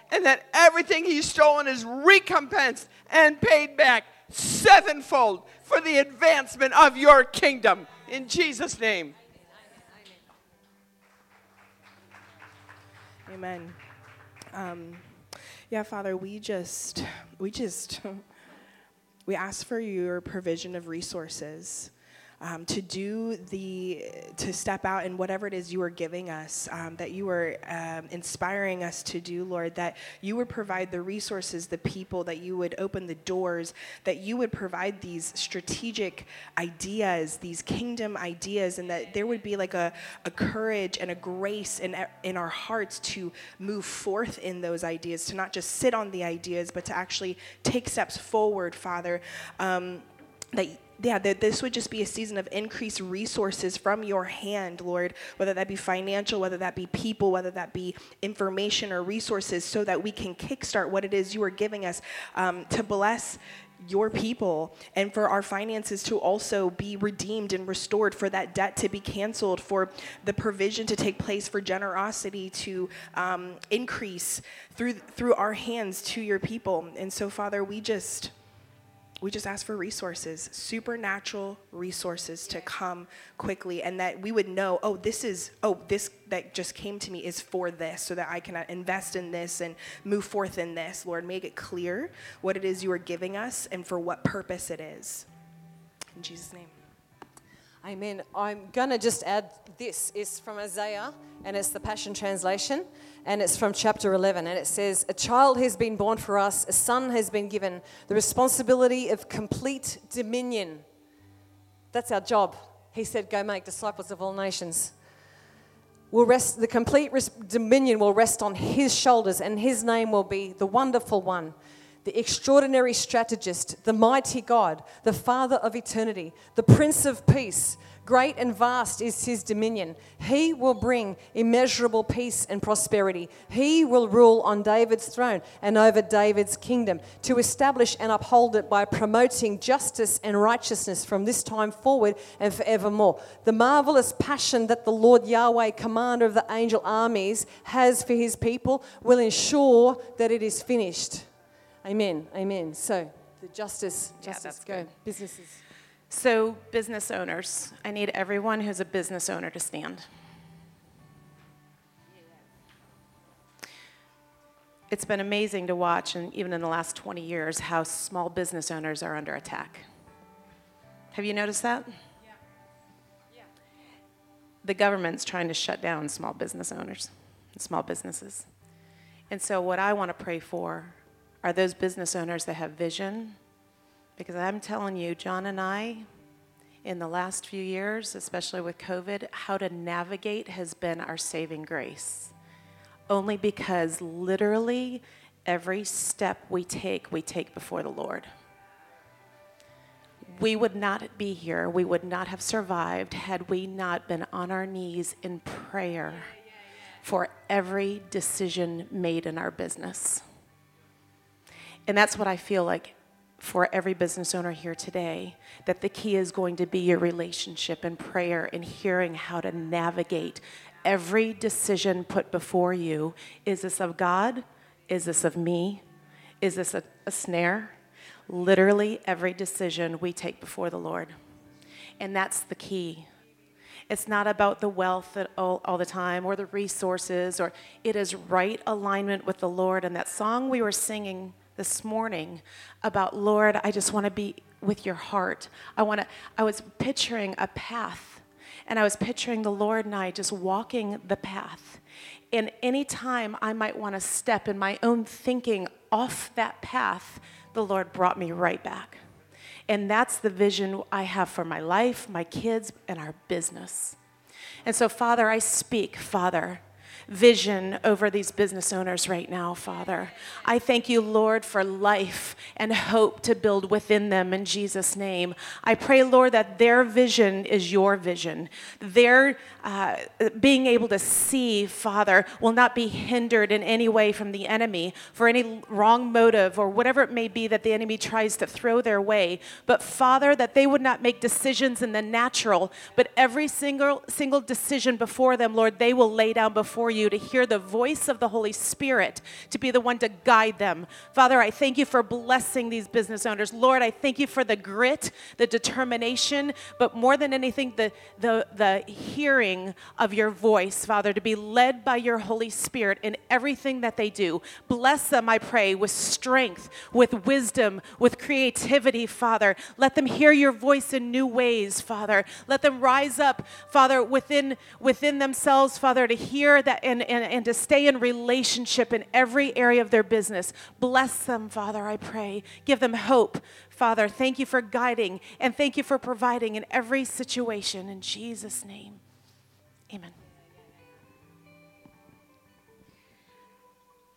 and that everything he's stolen is recompensed and paid back sevenfold for the advancement of your kingdom. In Jesus' name. Amen. Um, yeah, Father, we just, we just, we ask for your provision of resources. Um, to do the, to step out in whatever it is you are giving us, um, that you are um, inspiring us to do, Lord, that you would provide the resources, the people, that you would open the doors, that you would provide these strategic ideas, these kingdom ideas, and that there would be like a, a courage and a grace in, in our hearts to move forth in those ideas, to not just sit on the ideas, but to actually take steps forward, Father, um, that Yeah, that this would just be a season of increased resources from your hand, Lord, whether that be financial, whether that be people, whether that be information or resources, so that we can kickstart what it is you are giving us um, to bless your people, and for our finances to also be redeemed and restored, for that debt to be canceled, for the provision to take place, for generosity to um, increase through through our hands to your people. And so, Father, we just... We just ask for resources, supernatural resources to come quickly, and that we would know, oh, this is, oh, this that just came to me is for this, so that I can invest in this and move forth in this. Lord, make it clear what it is you are giving us and for what purpose it is. In Jesus' name. Amen. I'm going to just add this. It's from Isaiah, and it's the Passion Translation, and it's from chapter eleven, and it says, "A child has been born for us, a son has been given, the responsibility of complete dominion." That's our job. He said, "Go make disciples of all nations." We'll rest, the complete res- dominion will rest on his shoulders, and his name will be the Wonderful One, the Extraordinary Strategist, the Mighty God, the Father of Eternity, the Prince of Peace. Great and vast is his dominion. He will bring immeasurable peace and prosperity. He will rule on David's throne and over David's kingdom, to establish and uphold it by promoting justice and righteousness from this time forward and forevermore. The marvelous passion that the Lord Yahweh, commander of the angel armies, has for his people will ensure that it is finished. Amen. Amen. So the justice, justice, yeah, go. Good. Businesses. So business owners, I need everyone who's a business owner to stand. It's been amazing to watch, and even in the last twenty years, how small business owners are under attack. Have you noticed that? Yeah. Yeah. The government's trying to shut down small business owners and small businesses. And so what I want to pray for are those business owners that have vision. Because I'm telling you, John and I, in the last few years, especially with COVID, how to navigate has been our saving grace. only because literally every step we take, we take before the Lord. We would not be here. We would not have survived had we not been on our knees in prayer for every decision made in our business. And that's what I feel like for every business owner here today, that the key is going to be your relationship and prayer and hearing how to navigate every decision put before you. Is this of God? Is this of me? Is this a, a snare? Literally every decision we take before the Lord. And that's the key. It's not about the wealth at all, all the time, or the resources, or it is right alignment with the Lord. And that song we were singing this morning about, Lord, I just want to be with your heart. I want to, I was picturing a path, and I was picturing the Lord and I just walking the path. And any time I might want to step in my own thinking off that path, the Lord brought me right back. And that's the vision I have for my life, my kids, and our business. And so, Father, I speak, Father, vision over these business owners right now, Father. I thank you, Lord, for life and hope to build within them in Jesus' name. I pray, Lord, that their vision is your vision. Their uh, being able to see, Father, will not be hindered in any way from the enemy for any wrong motive or whatever it may be that the enemy tries to throw their way. But, Father, that they would not make decisions in the natural, but every single single decision before them, Lord, they will lay down before you. You to hear the voice of the Holy Spirit, to be the one to guide them. Father, I thank you for blessing these business owners. Lord, I thank you for the grit, the determination, but more than anything, the, the, the hearing of your voice, Father, to be led by your Holy Spirit in everything that they do. Bless them, I pray, with strength, with wisdom, with creativity, Father. Let them hear your voice in new ways, Father. Let them rise up, Father, within, within themselves, Father, to hear that And, and, and to stay in relationship in every area of their business. Bless them, Father, I pray. Give them hope, Father. Thank you for guiding, and thank you for providing in every situation. In Jesus' name, amen.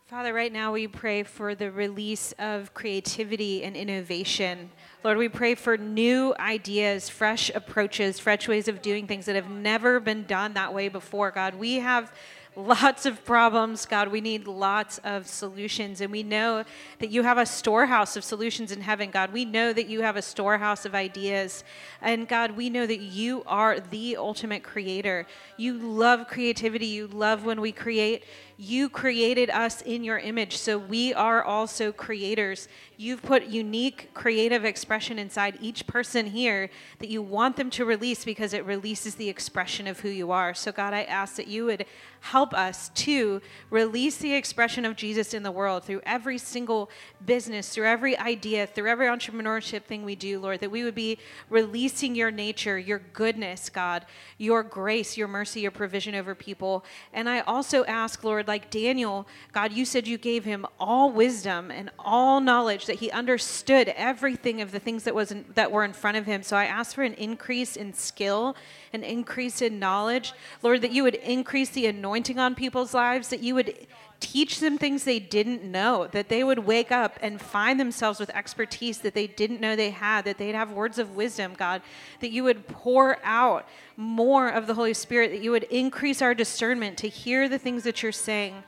Father, right now we pray for the release of creativity and innovation. Lord, we pray for new ideas, fresh approaches, fresh ways of doing things that have never been done that way before, God. We have lots of problems, God. We need lots of solutions. And we know that you have a storehouse of solutions in heaven, God. We know that you have a storehouse of ideas. And God, we know that you are the ultimate creator. You love creativity. You love when we create. You created us in your image, so we are also creators. You've put unique creative expression inside each person here that you want them to release, because it releases the expression of who you are. So God, I ask that you would help us to release the expression of Jesus in the world through every single business, through every idea, through every entrepreneurship thing we do, Lord, that we would be releasing your nature, your goodness, God, your grace, your mercy, your provision over people. And I also ask, Lord, like Daniel, God, you said you gave him all wisdom and all knowledge, that he understood everything of the things that was in, that were in front of him. So I ask for an increase in skill, an increase in knowledge. Lord, that you would increase the anointing on people's lives, that you would teach them things they didn't know, that they would wake up and find themselves with expertise that they didn't know they had, that they'd have words of wisdom, God, that you would pour out more of the Holy Spirit, that you would increase our discernment to hear the things that you're saying.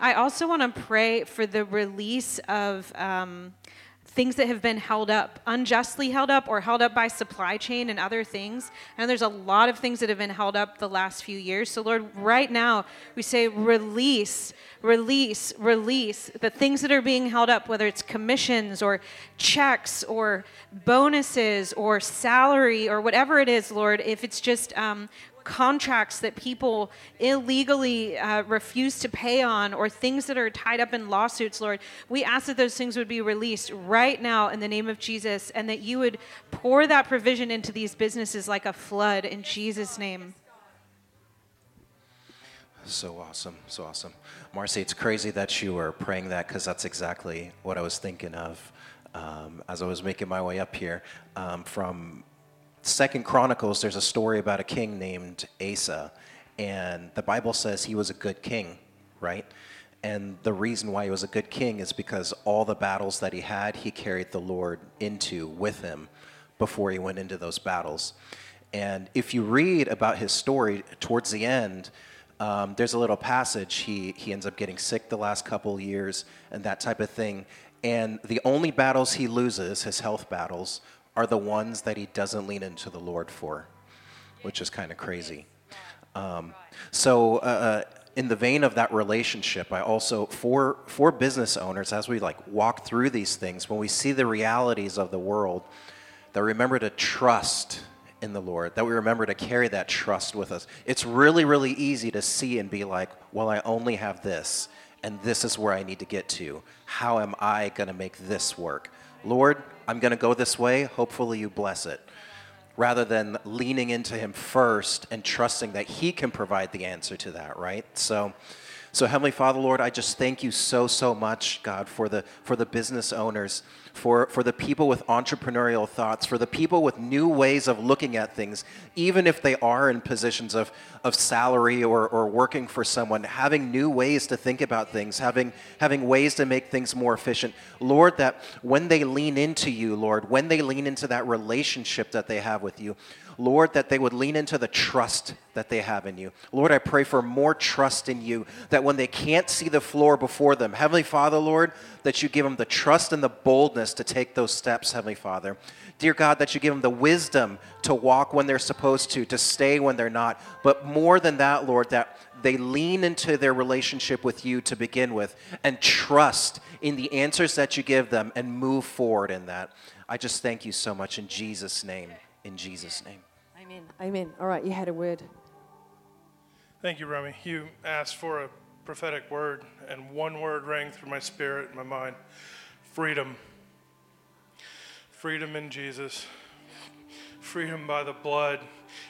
I also want to pray for the release of um, things that have been held up, unjustly held up, or held up by supply chain and other things. And there's a lot of things that have been held up the last few years. So Lord, right now we say release, release, release the things that are being held up, whether it's commissions or checks or bonuses or salary or whatever it is, Lord. If it's just um, contracts that people illegally uh, refuse to pay on, or things that are tied up in lawsuits, Lord, we ask that those things would be released right now in the name of Jesus, and that you would pour that provision into these businesses like a flood in Jesus' name. So awesome, so awesome. Marcy, it's crazy that you were praying that, because that's exactly what I was thinking of um, as I was making my way up here um, from Second Chronicles. There's a story about a king named Asa, and the Bible says he was a good king, right? And the reason why he was a good king is because all the battles that he had, he carried the Lord into with him before he went into those battles. And if you read about his story towards the end, um, there's a little passage. He, he ends up getting sick the last couple years and that type of thing. And the only battles he loses, his health battles, are the ones that he doesn't lean into the Lord for, which is kind of crazy. Um, so uh, in the vein of that relationship, I also, for, for business owners, as we like walk through these things, when we see the realities of the world, that we remember to trust in the Lord, that we remember to carry that trust with us. It's really, really easy to see and be like, well, I only have this, and this is where I need to get to. How am I going to make this work? Lord, I'm going to go this way. Hopefully you bless it. Rather than leaning into him first and trusting that he can provide the answer to that, right? So, so Heavenly Father, Lord, I just thank you so, so much, God, for the for the business owners, for, for the people with entrepreneurial thoughts, for the people with new ways of looking at things, even if they are in positions of, of salary or, or working for someone, having new ways to think about things, having having ways to make things more efficient. Lord, that when they lean into you, Lord, when they lean into that relationship that they have with you, Lord, that they would lean into the trust that they have in you. Lord, I pray for more trust in you, that when they can't see the floor before them, Heavenly Father, Lord, that you give them the trust and the boldness to take those steps, Heavenly Father. Dear God, that you give them the wisdom to walk when they're supposed to, to stay when they're not. But more than that, Lord, that they lean into their relationship with you to begin with and trust in the answers that you give them and move forward in that. I just thank you so much in Jesus' name. In Jesus' name. Amen. Amen. All right, you had a word. Thank you, Romy. You asked for a prophetic word, and one word rang through my spirit and my mind. Freedom. Freedom in Jesus. Freedom by the blood.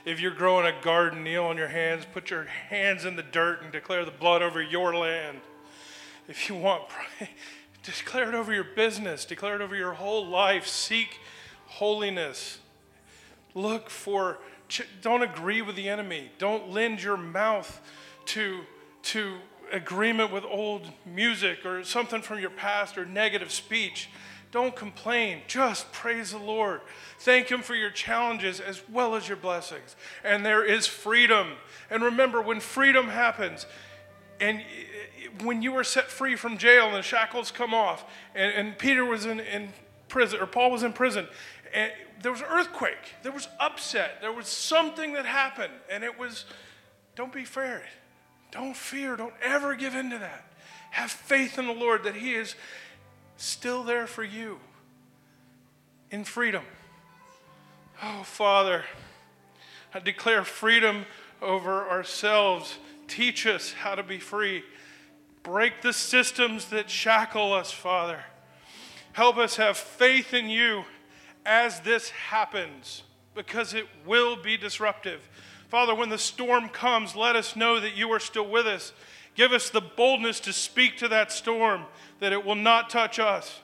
If you're growing a garden, kneel on your hands, put your hands in the dirt and declare the blood over your land. If you want, declare it over your business. Declare it over your whole life. Seek holiness. Look for, don't agree with the enemy. Don't lend your mouth to, to agreement with old music or something from your past or negative speech. Don't complain. Just praise the Lord. Thank him for your challenges as well as your blessings. And there is freedom. And remember, when freedom happens, and when you are set free from jail and the shackles come off, and, and Peter was in, in prison, or Paul was in prison, and there was an earthquake, there was upset, there was something that happened, and it was, don't be afraid, don't fear, don't ever give in to that. Have faith in the Lord that he is still there for you in freedom. Oh, Father, I declare freedom over ourselves. Teach us how to be free. Break the systems that shackle us, Father. Help us have faith in you as this happens, because it will be disruptive. Father, when the storm comes, let us know that you are still with us. Give us the boldness to speak to that storm, that it will not touch us.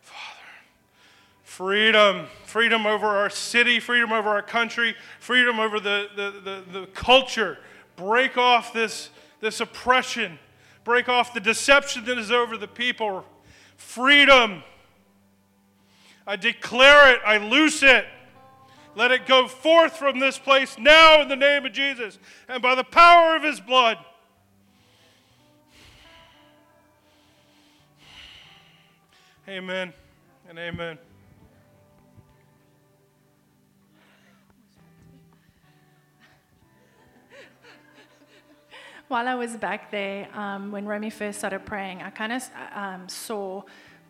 Father, freedom, freedom over our city, freedom over our country, freedom over the, the, the, the culture. Break off this, this oppression. Break off the deception that is over the people. Freedom. I declare it. I loose it. Let it go forth from this place now in the name of Jesus and by the power of his blood. Amen and amen. While I was back there, um, when Romy first started praying, I kind of um, saw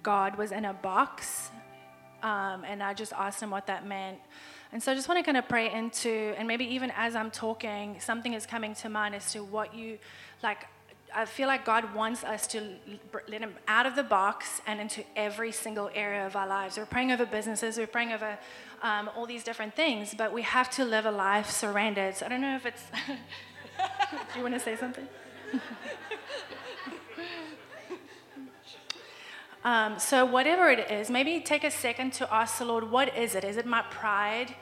God was in a box, um, and I just asked him what that meant. And so I just want to kind of pray into, and maybe even as I'm talking, something is coming to mind as to what you, like, I feel like God wants us to let him out of the box and into every single area of our lives. We're praying over businesses, we're praying over um, all these different things, but we have to live a life surrendered. So I don't know if it's... Do you want to say something? um, so whatever it is, maybe take a second to ask the Lord, what is it? Is it my pride?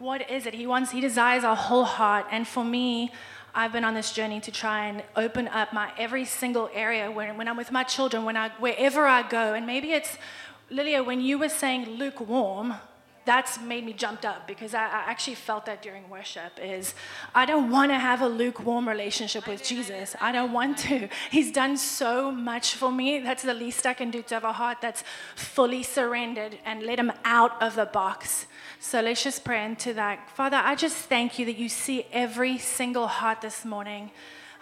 What is it? He wants, he desires our whole heart. And for me, I've been on this journey to try and open up my every single area when, when I'm with my children, when I, wherever I go. And maybe it's, Lilia, when you were saying lukewarm, that's made me jumped up, because I, I actually felt that during worship is I don't want to have a lukewarm relationship with Jesus. I don't want to. He's done so much for me. That's the least I can do, to have a heart that's fully surrendered and let him out of the box. So let's just pray into that. Father, I just thank you that you see every single heart this morning.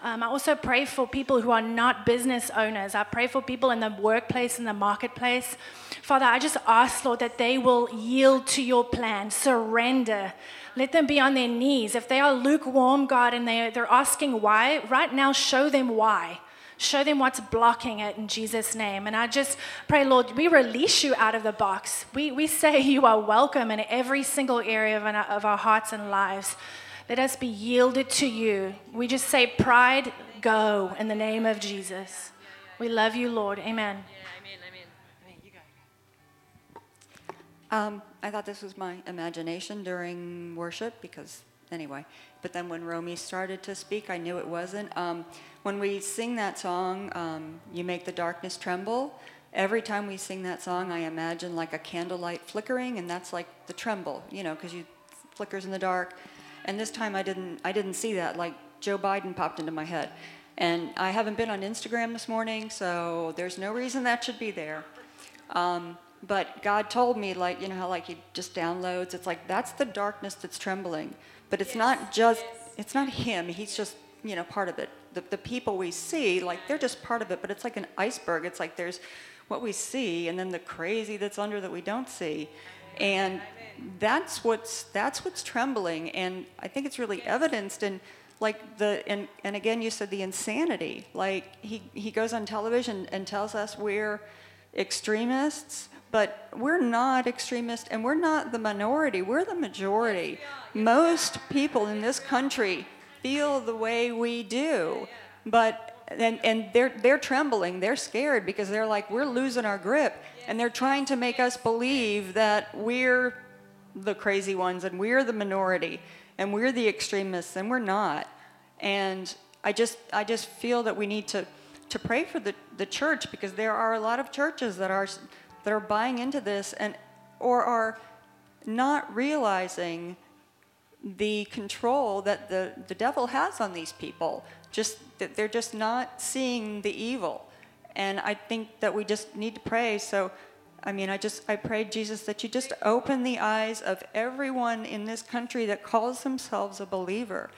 Um, I also pray for people who are not business owners. I pray for people in the workplace, in the marketplace. Father, I just ask, Lord, that they will yield to your plan, surrender. Let them be on their knees. If they are lukewarm, God, and they, they're asking why, right now show them why. Show them what's blocking it in Jesus' name. And I just pray, Lord, we release you out of the box. We, we say you are welcome in every single area of, our, of our hearts and lives. Let us be yielded to you. We just say, pride, go, in the name of Jesus. We love you, Lord. Amen. Yeah, amen, amen. Amen. You go. Um, I thought this was my imagination during worship because, anyway. But then when Romy started to speak, I knew it wasn't. Um, when we sing that song, um, You Make the Darkness Tremble, every time we sing that song, I imagine like a candlelight flickering, and that's like the tremble, you know, because you flickers in the dark. And this time I didn't I didn't see that. Like Joe Biden popped into my head. And I haven't been on Instagram this morning, so there's no reason that should be there. Um, but God told me, like, you know how like he just downloads, it's like that's the darkness that's trembling. But it's yes. not just yes. it's not him, he's just, you know, part of it. The the people we see, like they're just part of it, but it's like an iceberg. It's like there's what we see and then the crazy that's under that we don't see. And that's what's that's what's trembling, and I think it's really evidenced in like the and, and again you said the insanity. Like he, he goes on television and tells us we're extremists, but we're not extremists, and we're not the minority, we're the majority. Most people in this country feel the way we do, but and and they're they're trembling, they're scared because they're like we're losing our grip, and they're trying to make us believe that we're the crazy ones and we're the minority and we're the extremists, and we're not. And I just I just feel that we need to to pray for the the church, because there are a lot of churches that are that are buying into this and or are not realizing the control that the the devil has on these people. Just that they're just not seeing the evil. And I think that we just need to pray. So I mean, I just, I pray, Jesus, that you just open the eyes of everyone in this country that calls themselves a believer.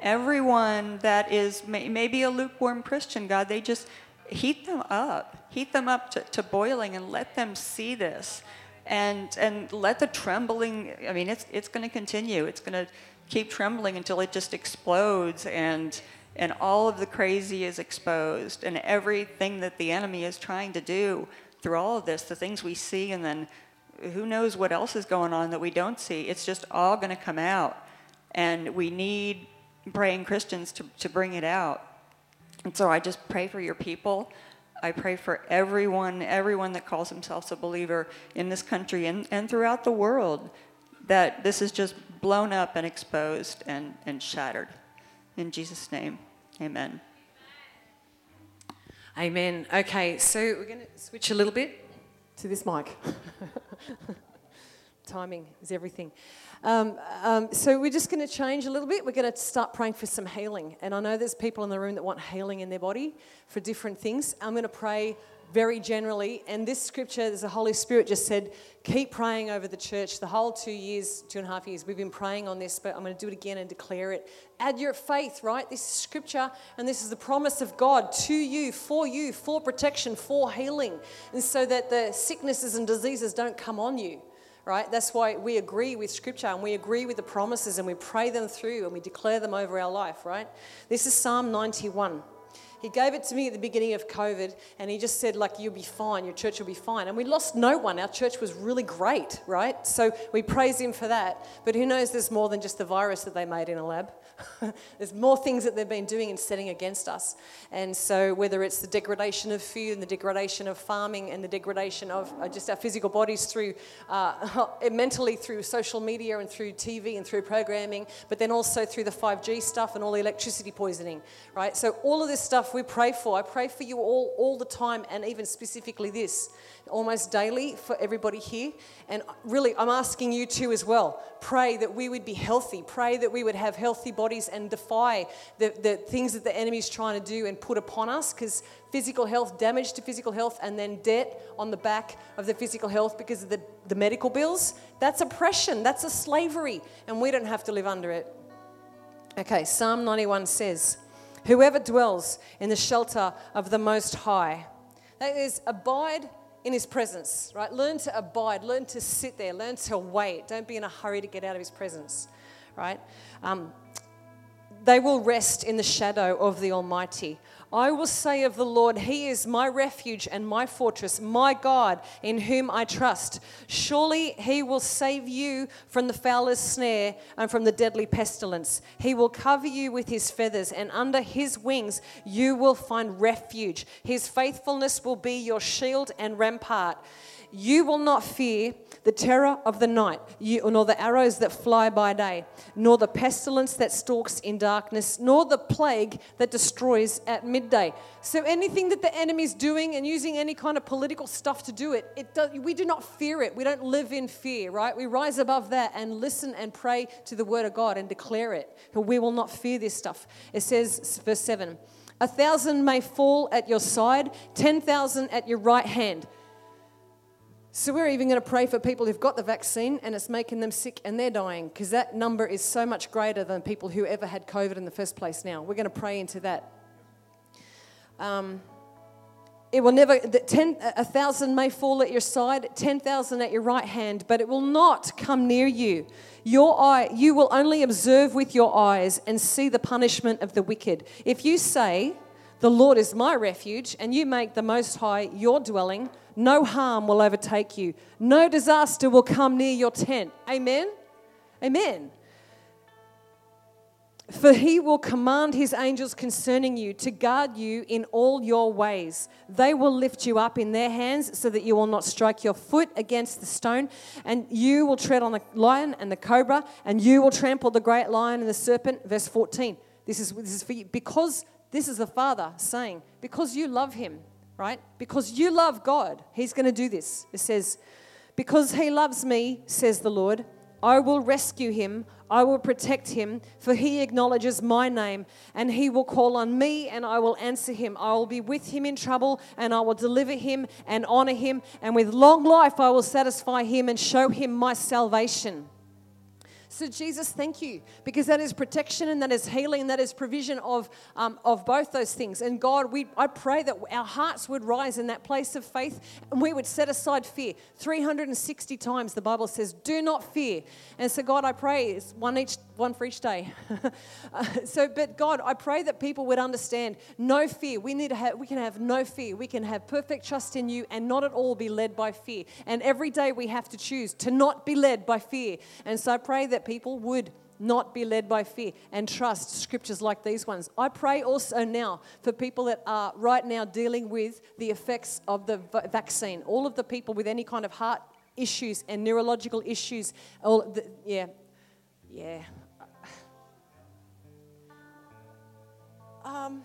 Everyone that is may, maybe a lukewarm Christian, God, they just heat them up. Heat them up to, to boiling and let them see this. And and let the trembling, I mean, it's it's going to continue. It's going to keep trembling until it just explodes, and and all of the crazy is exposed, and everything that the enemy is trying to do through all of this, the things we see, and then who knows what else is going on that we don't see. It's just all going to come out, and we need praying Christians to, to bring it out. And so I just pray for your people. I pray for everyone, everyone that calls themselves a believer in this country and, and throughout the world, that this is just blown up and exposed and, and shattered. In Jesus' name, amen. Amen. Okay, so we're going to switch a little bit to this mic. Timing is everything. Um, um, so we're just going to change a little bit. We're going to start praying for some healing. And I know there's people in the room that want healing in their body for different things. I'm going to pray very generally. And this scripture, the Holy Spirit just said, keep praying over the church. The whole two years, two and a half years, we've been praying on this, but I'm going to do it again and declare it. Add your faith, right? This is scripture, and this is the promise of God to you, for you, for protection, for healing. And so that the sicknesses and diseases don't come on you, right? That's why we agree with scripture, and we agree with the promises, and we pray them through, and we declare them over our life, right? This is Psalm ninety-one. He gave it to me at the beginning of COVID, and he just said, like, you'll be fine, your church will be fine. And we lost no one. Our church was really great, right? So we praise him for that. But who knows, there's more than just the virus that they made in a lab. There's more things that they've been doing and setting against us. And so whether it's the degradation of food and the degradation of farming and the degradation of just our physical bodies through uh, mentally through social media and through T V and through programming, but then also through the five G stuff and all the electricity poisoning, right? So all of this stuff we pray for. I pray for you all all the time, and even specifically this, almost daily for everybody here. And really, I'm asking you too as well, pray that we would be healthy, pray that we would have healthy bodies and defy the, the things that the enemy's trying to do and put upon us, because physical health, damage to physical health, and then debt on the back of the physical health because of the, the medical bills, that's oppression, that's a slavery, and we don't have to live under it. Okay, Psalm ninety-one says, whoever dwells in the shelter of the Most High, that is, abide in his presence, right? Learn to abide, learn to sit there, learn to wait. Don't be in a hurry to get out of his presence, right? Um, they will rest in the shadow of the Almighty. I will say of the Lord, he is my refuge and my fortress, my God in whom I trust. Surely he will save you from the fowler's snare and from the deadly pestilence. He will cover you with his feathers, and under his wings you will find refuge. His faithfulness will be your shield and rampart. You will not fear the terror of the night, you, nor the arrows that fly by day, nor the pestilence that stalks in darkness, nor the plague that destroys at midday. So anything that the enemy's doing and using any kind of political stuff to do it, it does, we do not fear it. We don't live in fear, right? We rise above that and listen and pray to the word of God and declare it. We will not fear this stuff. It says, verse seven, a thousand may fall at your side, ten thousand at your right hand. So we're even going to pray for people who've got the vaccine and it's making them sick and they're dying, because that number is so much greater than people who ever had COVID in the first place now. We're going to pray into that. Um, it will never, the ten, a thousand may fall at your side, ten thousand at your right hand, but it will not come near you. Your eye, you will only observe with your eyes and see the punishment of the wicked. If you say, the Lord is my refuge, and you make the Most High your dwelling, no harm will overtake you. No disaster will come near your tent. Amen? Amen. For he will command his angels concerning you to guard you in all your ways. They will lift you up in their hands so that you will not strike your foot against the stone, and you will tread on the lion and the cobra, and you will trample the great lion and the serpent. Verse fourteen. This is, this is for you. Because this is the Father saying, because you love him, right? Because you love God, he's going to do this. It says, because he loves me, says the Lord, I will rescue him, I will protect him, for he acknowledges my name, and he will call on me, and I will answer him. I will be with him in trouble, and I will deliver him and honor him, and with long life I will satisfy him and show him my salvation. So Jesus, thank you, because that is protection and that is healing and that is provision of um, of both those things. And God, we I pray that our hearts would rise in that place of faith and we would set aside fear. three hundred sixty times the Bible says, do not fear. And so God, I pray, it's one each, one for each day. uh, so, but God, I pray that people would understand no fear. We need to have, we can have no fear. We can have perfect trust in you and not at all be led by fear. And every day we have to choose to not be led by fear. And so I pray that people would not be led by fear and trust scriptures like these ones. I pray also now for people that are right now dealing with the effects of the vaccine, all of the people with any kind of heart issues and neurological issues. All the, yeah, yeah. Um,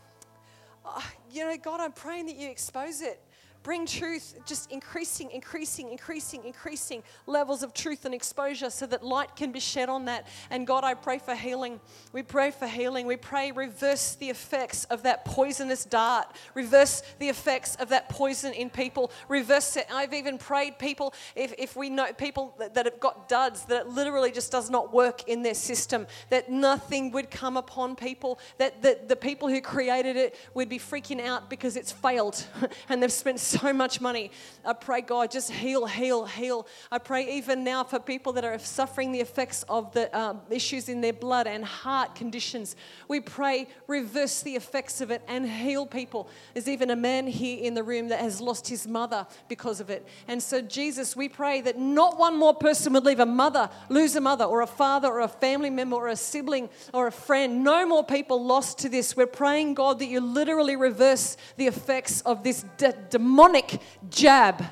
you know, God, I'm praying that you expose it. Bring truth, just increasing, increasing, increasing, increasing levels of truth and exposure so that light can be shed on that. And God, I pray for healing. We pray for healing. We pray reverse the effects of that poisonous dart. Reverse the effects of that poison in people. Reverse it. I've even prayed people, if, if we know people that, that have got duds, that it literally just does not work in their system, that nothing would come upon people, that, that the people who created it would be freaking out because it's failed and they've spent so so much money. I pray, God, just heal, heal, heal. I pray even now for people that are suffering the effects of the um, issues in their blood and heart conditions. We pray, reverse the effects of it and heal people. There's even a man here in the room that has lost his mother because of it. And so, Jesus, we pray that not one more person would leave a mother, lose a mother or a father or a family member or a sibling or a friend. No more people lost to this. We're praying, God, that you literally reverse the effects of this de- demonic jab.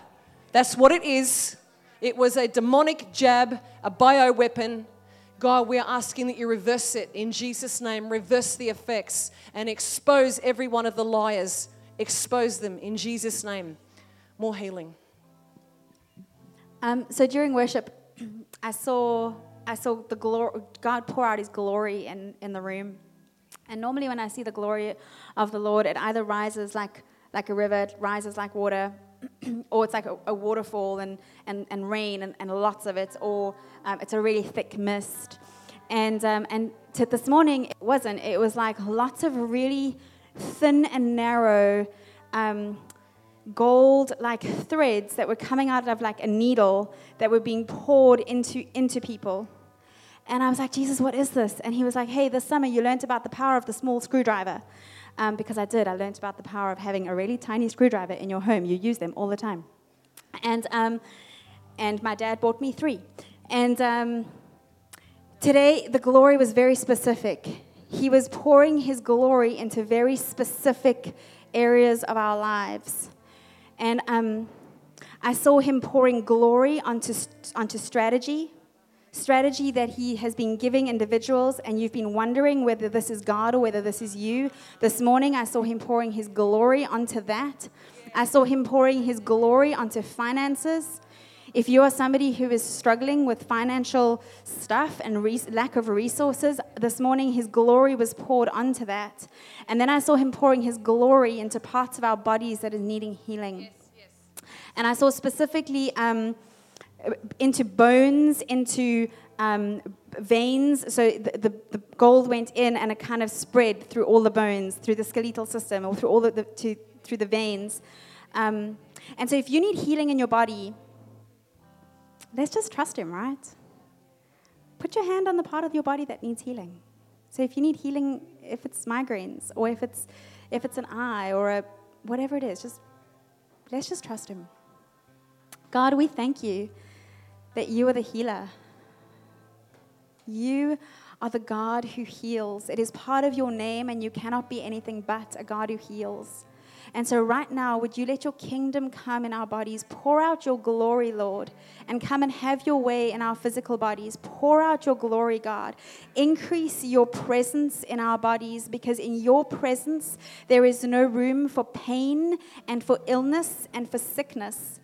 That's what it is. It was a demonic jab, a bioweapon. God, we're asking that you reverse it in Jesus' name. Reverse the effects and expose every one of the liars. Expose them in Jesus' name. More healing. Um, so during worship, I saw I saw the glory, God pour out His glory in, in the room. And normally when I see the glory of the Lord, it either rises like like a river, it rises like water, or it's like a, a waterfall and, and, and rain and, and lots of it, or um, it's a really thick mist. And um, and to this morning, it wasn't. It was like lots of really thin and narrow um, gold like threads that were coming out of like a needle that were being poured into into people. And I was like, Jesus, what is this? And he was like, hey, this summer you learned about the power of the small screwdriver. Um, because I did. I learned about the power of having a really tiny screwdriver in your home. You use them all the time. And um, and my dad bought me three. And um, today the glory was very specific. He was pouring his glory into very specific areas of our lives. And um, I saw him pouring glory onto onto strategy. Strategy that he has been giving individuals, and you've been wondering whether this is God or whether this is you. This morning, I saw him pouring his glory onto that. I saw him pouring his glory onto finances. If you are somebody who is struggling with financial stuff and res- lack of resources, this morning his glory was poured onto that. And then I saw him pouring his glory into parts of our bodies that is needing healing. Yes, yes. And I saw specifically... Um, into bones, into um, veins. So the, the, the gold went in and it kind of spread through all the bones, through the skeletal system, or through all the, the to, through the veins. Um, and so if you need healing in your body, let's just trust him, right? Put your hand on the part of your body that needs healing. So if you need healing, if it's migraines, or if it's if it's an eye, or a whatever it is, just let's just trust him. God, we thank you that you are the healer. You are the God who heals. It is part of your name, and you cannot be anything but a God who heals. And so right now, would you let your kingdom come in our bodies? Pour out your glory, Lord, and come and have your way in our physical bodies. Pour out your glory, God. Increase your presence in our bodies, because in your presence, there is no room for pain and for illness and for sickness.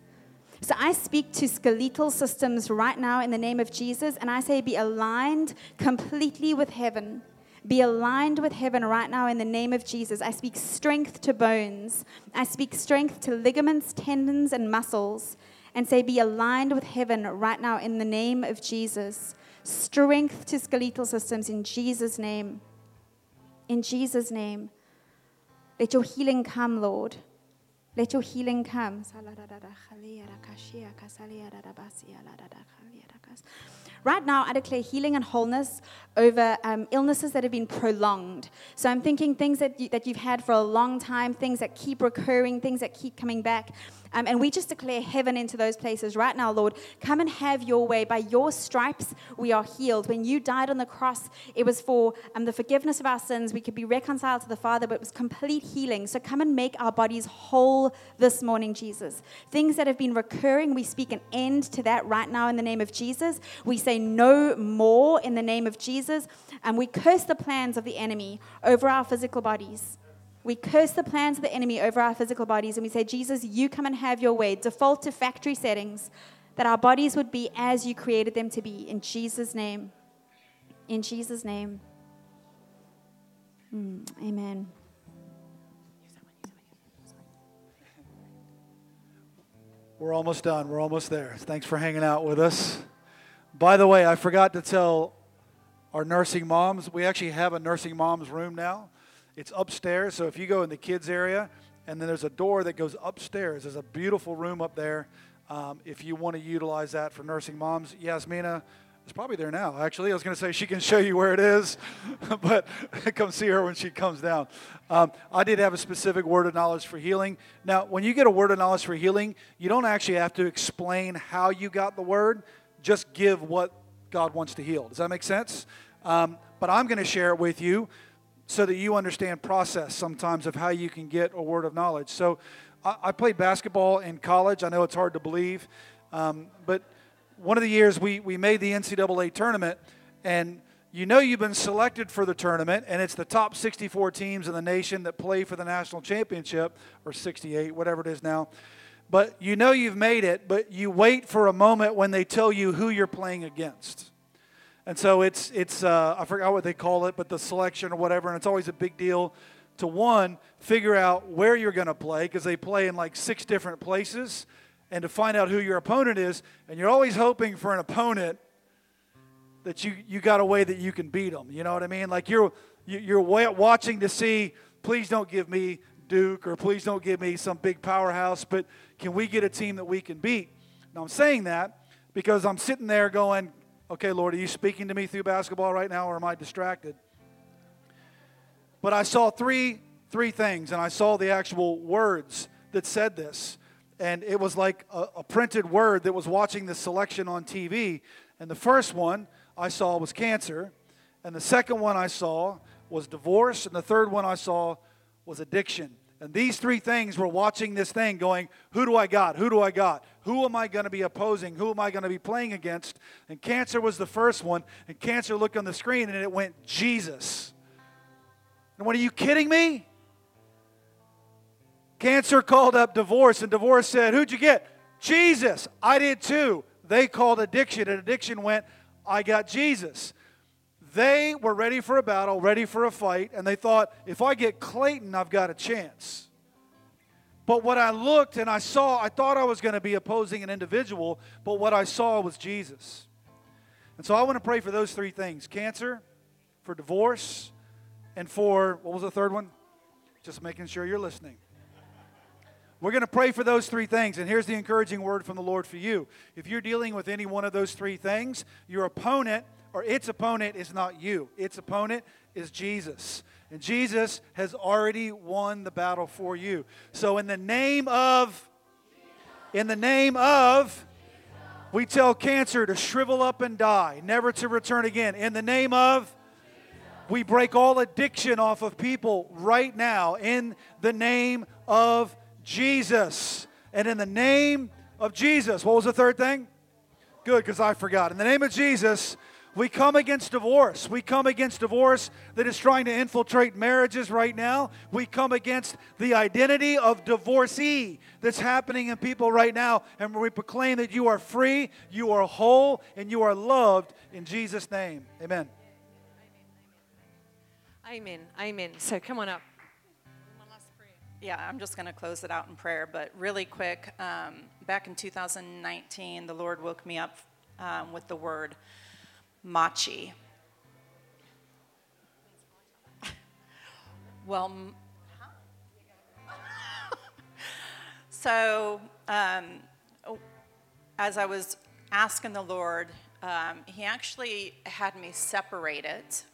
So I speak to skeletal systems right now in the name of Jesus, and I say be aligned completely with heaven. Be aligned with heaven right now in the name of Jesus. I speak strength to bones. I speak strength to ligaments, tendons, and muscles, and say be aligned with heaven right now in the name of Jesus. Strength to skeletal systems in Jesus' name. In Jesus' name. Let your healing come, Lord. Let your healing come. Right now, I declare healing and wholeness over um, illnesses that have been prolonged. So I'm thinking things that, you, that you've had for a long time, things that keep recurring, things that keep coming back. Um, and we just declare heaven into those places right now, Lord. Come and have your way. By your stripes, we are healed. When you died on the cross, it was for um, the forgiveness of our sins. We could be reconciled to the Father, but it was complete healing. So come and make our bodies whole this morning, Jesus. Things that have been recurring, we speak an end to that right now in the name of Jesus. We say no more in the name of Jesus, and we curse the plans of the enemy over our physical bodies. We curse the plans of the enemy over our physical bodies, and we say, Jesus, you come and have your way. Default to factory settings, that our bodies would be as you created them to be, in Jesus' name. In Jesus' name. Mm, amen. We're almost done. We're almost there. Thanks for hanging out with us. By the way, I forgot to tell our nursing moms, we actually have a nursing mom's room now. It's upstairs, so if you go in the kids' area, And then there's a door that goes upstairs. There's a beautiful room up there. Um, if you want to utilize that for nursing moms, Yasmina is probably there now, actually. I was going to say she can show you where it is, but come see her when she comes down. Um, I did have a specific word of knowledge for healing. Now, when you get a word of knowledge for healing, you don't actually have to explain how you got the word. Just give what God wants to heal. Does that make sense? Um, but I'm going to share it with you so that you understand process sometimes of how you can get a word of knowledge. So I, I played basketball in college. I know it's hard to believe, um, but one of the years we, we made the N C double A tournament, and you know you've been selected for the tournament, and it's the top sixty-four teams in the nation that play for the national championship, or sixty-eight, whatever it is now. But you know you've made it, but you wait for a moment when they tell you who you're playing against. And so it's, it's uh, I forgot what they call it, but the selection or whatever, and it's always a big deal to, one, figure out where you're going to play, because they play in like six different places, and to find out who your opponent is. And you're always hoping for an opponent that you, you got a way that you can beat them. You know what I mean? Like you're, you're watching to see, please don't give me Duke, or please don't give me some big powerhouse, but can we get a team that we can beat? Now, I'm saying that because I'm sitting there going, okay, Lord, are you speaking to me through basketball right now, or am I distracted? But I saw three three things, and I saw the actual words that said this. And it was like a, a printed word that was watching the selection on T V. And the first one I saw was cancer. And the second one I saw was divorce. And the third one I saw was addiction. And these three things were watching this thing going, who do I got? Who do I got? Who am I going to be opposing? Who am I going to be playing against? And cancer was the first one. And cancer looked on the screen and it went, Jesus. And what, are you kidding me? Cancer called up divorce, and divorce said, who'd you get? Jesus. I did too. They called addiction, and addiction went, I got Jesus. They were ready for a battle, ready for a fight, and they thought, if I get Clayton, I've got a chance. But what I looked and I saw, I thought I was going to be opposing an individual, but what I saw was Jesus. And so I want to pray for those three things, cancer, for divorce, and for, what was the third one? Just making sure you're listening. We're going to pray for those three things, and here's the encouraging word from the Lord for you. If you're dealing with any one of those three things, your opponent, or its opponent, is not you. Its opponent is Jesus. And Jesus has already won the battle for you. So in the name of, in the name of, we tell cancer to shrivel up and die, never to return again. In the name of, we break all addiction off of people right now. In the name of Jesus. And in the name of Jesus, what was the third thing? Good, because I forgot. In the name of Jesus, we come against divorce. We come against divorce that is trying to infiltrate marriages right now. We come against the identity of divorcee that's happening in people right now. And we proclaim that you are free, you are whole, and you are loved in Jesus' name. Amen. Amen. Amen. So come on up. Yeah, I'm just going to close it out in prayer, but really quick, um, back in two thousand nineteen, the Lord woke me up um, with the word machi. Well, m- so um, as I was asking the Lord, um, he actually had me separate it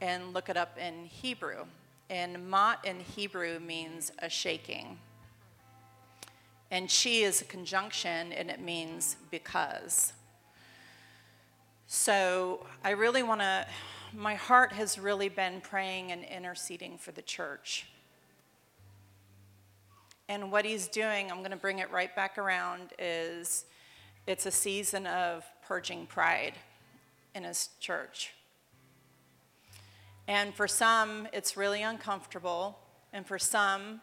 and look it up in Hebrew. And mat in Hebrew means a shaking. And she is a conjunction, and it means because. So I really want to, my heart has really been praying and interceding for the church. And what he's doing, I'm going to bring it right back around, is it's a season of purging pride in his church. And for some, it's really uncomfortable. And for some,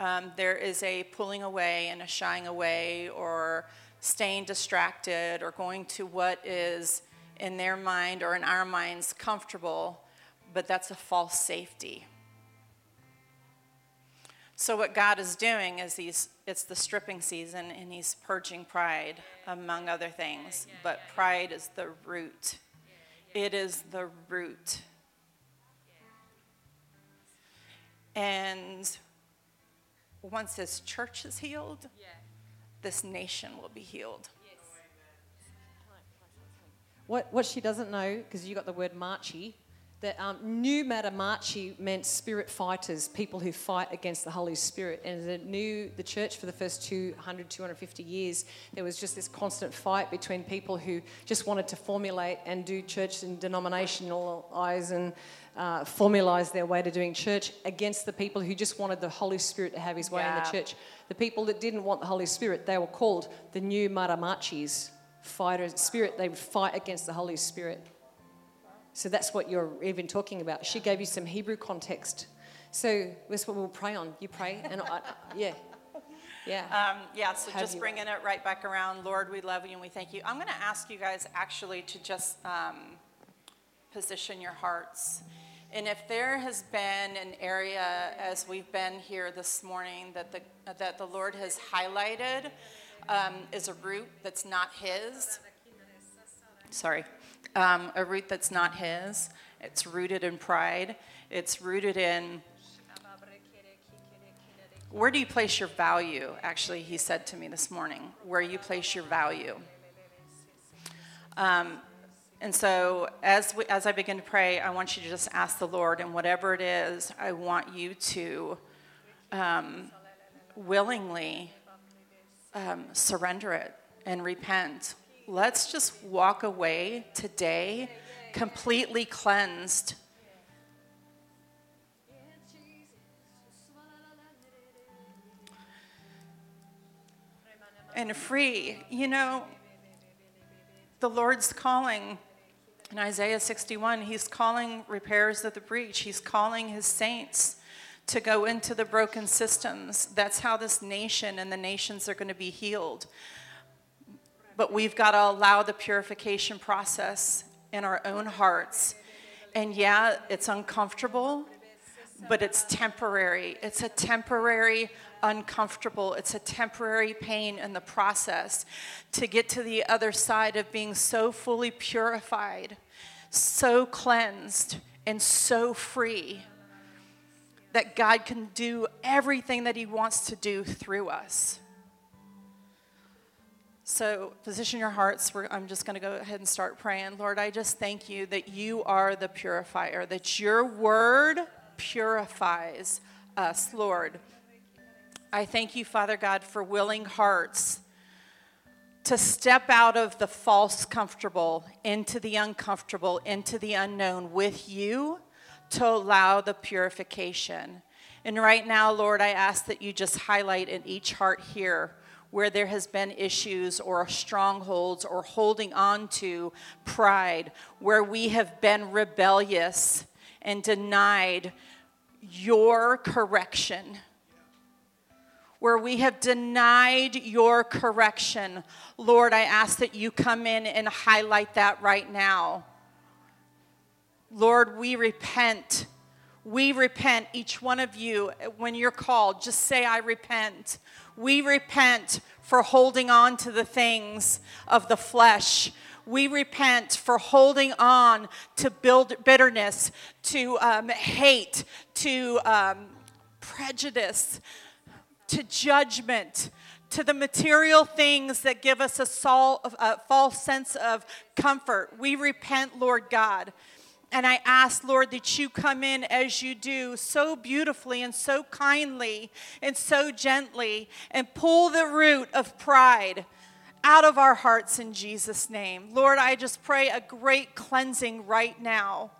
um, there is a pulling away and a shying away, or staying distracted, or going to what is in their mind or in our minds comfortable, but that's a false safety. So what God is doing is he's, it's the stripping season, and he's purging pride, among other things. But pride is the root. It is the root. And once his church is healed, yeah. this nation will be healed. Yes. What, what she doesn't know, because you got the word Marchi, that um, new Matamachi meant spirit fighters, people who fight against the Holy Spirit. And the new, the church for the first two hundred, two hundred fifty years, there was just this constant fight between people who just wanted to formulate and do church and denominationalize and uh, formalize their way to doing church against the people who just wanted the Holy Spirit to have his way yeah. in the church. The people that didn't want the Holy Spirit, they were called the new Matamachis, fighters, spirit. They would fight against the Holy Spirit. So that's what you're even talking about. She gave you some Hebrew context. So that's what we'll pray on. You pray and I, yeah. Yeah. Um, yeah, so How just bringing it right back around. Lord, we love you and we thank you. I'm going to ask you guys actually to just um, position your hearts. And if there has been an area as we've been here this morning that the, that the Lord has highlighted um, is a root that's not his. Sorry. Um, a root that's not his. It's rooted in pride. It's rooted in, where do you place your value? Actually, he said to me this morning, where you place your value. Um, and so as we, as I begin to pray, I want you to just ask the Lord, and whatever it is, I want you to um, willingly um, surrender it and repent. Let's just walk away today completely cleansed. And free. You know, the Lord's calling in Isaiah sixty-one. He's calling repairs of the breach. He's calling his saints to go into the broken systems. That's how this nation and the nations are going to be healed. But we've got to allow the purification process in our own hearts. And yeah, it's uncomfortable, but it's temporary. It's a temporary uncomfortable. It's a temporary pain in the process to get to the other side of being so fully purified, so cleansed, and so free that God can do everything that he wants to do through us. So position your hearts. We're, I'm just going to go ahead and start praying. Lord, I just thank you that you are the purifier, that your word purifies us, Lord. I thank you, Father God, for willing hearts to step out of the false comfortable into the uncomfortable, into the unknown with you to allow the purification. And right now, Lord, I ask that you just highlight in each heart here where there has been issues or strongholds or holding on to pride, where we have been rebellious and denied your correction, where we have denied your correction. Lord, I ask that you come in and highlight that right now. Lord, we repent. We repent, each one of you, when you're called. Just say, I repent. We repent for holding on to the things of the flesh. We repent for holding on to build bitterness, to um, hate, to um, prejudice, to judgment, to the material things that give us a, sol- a false sense of comfort. We repent, Lord God. And I ask, Lord, that you come in as you do so beautifully and so kindly and so gently and pull the root of pride out of our hearts in Jesus' name. Lord, I just pray a great cleansing right now,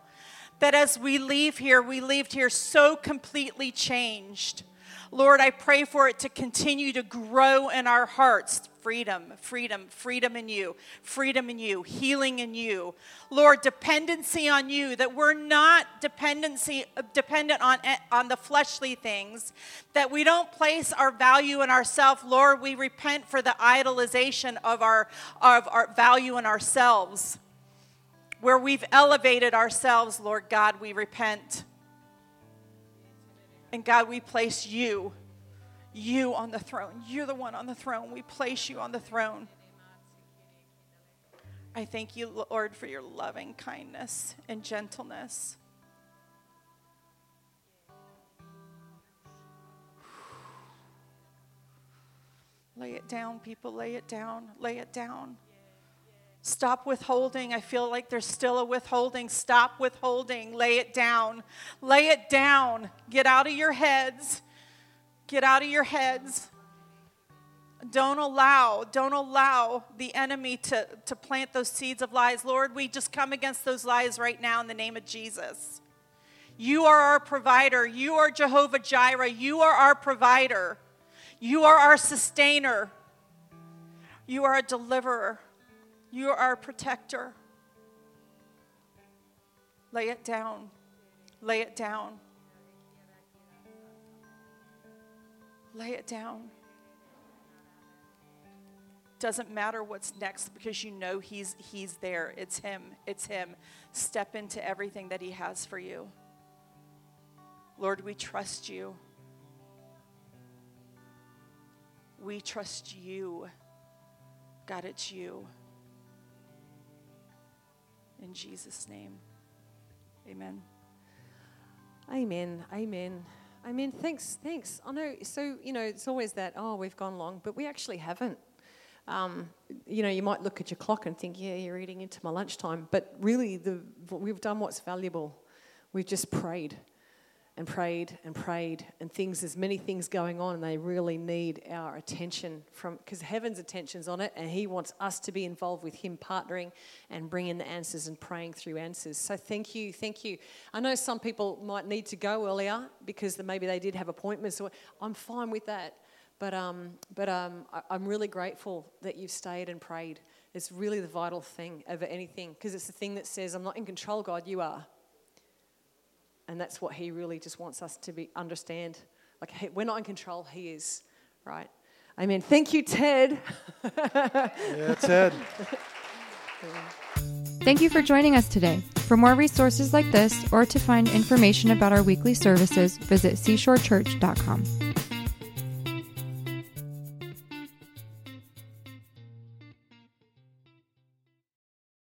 that as we leave here, we leave here so completely changed. Lord, I pray for it to continue to grow in our hearts. Freedom, freedom, freedom in you, freedom in you, healing in you. Lord, dependency on you, that we're not dependency dependent on, on the fleshly things, that we don't place our value in ourselves. Lord, we repent for the idolization of our, of our value in ourselves. Where we've elevated ourselves, Lord God, we repent. And God, we place you. You on the throne. You're the one on the throne. We place you on the throne. I thank you, Lord, for your loving kindness and gentleness. Lay it down, people. Lay it down. Lay it down. Stop withholding. I feel like there's still a withholding. Stop withholding. Lay it down. Lay it down. Get out of your heads. Get out of your heads. Don't allow, don't allow the enemy to, to plant those seeds of lies. Lord, we just come against those lies right now in the name of Jesus. You are our provider. You are Jehovah Jireh. You are our provider. You are our sustainer. You are a deliverer. You are our protector. Lay it down. Lay it down. Lay it down. Doesn't matter what's next, because you know he's he's there. It's him. It's him. Step into everything that he has for you. Lord, we trust you. We trust you. God, it's you. In Jesus' name, amen. Amen. Amen. I mean, thanks, thanks. I know, so, you know, it's always that, oh, we've gone long, but we actually haven't. Um, you know, you might look at your clock and think, yeah, you're eating into my lunchtime. But really, the we've done what's valuable. We've just prayed and prayed and prayed and things. There's many things going on, and they really need our attention from, because heaven's attention's on it, and he wants us to be involved with him partnering and bringing the answers and praying through answers. So thank you, thank you. I know some people might need to go earlier because maybe they did have appointments. Or I'm fine with that. But um, but um, I, I'm really grateful that you've stayed and prayed. It's really the vital thing over anything, because it's the thing that says, I'm not in control, God, you are. And that's what he really just wants us to be understand. Like, hey, we're not in control, he is, right? Amen. Thank you, Ted. Yeah, Ted. Thank you for joining us today. For more resources like this or to find information about our weekly services, visit seashore church dot com.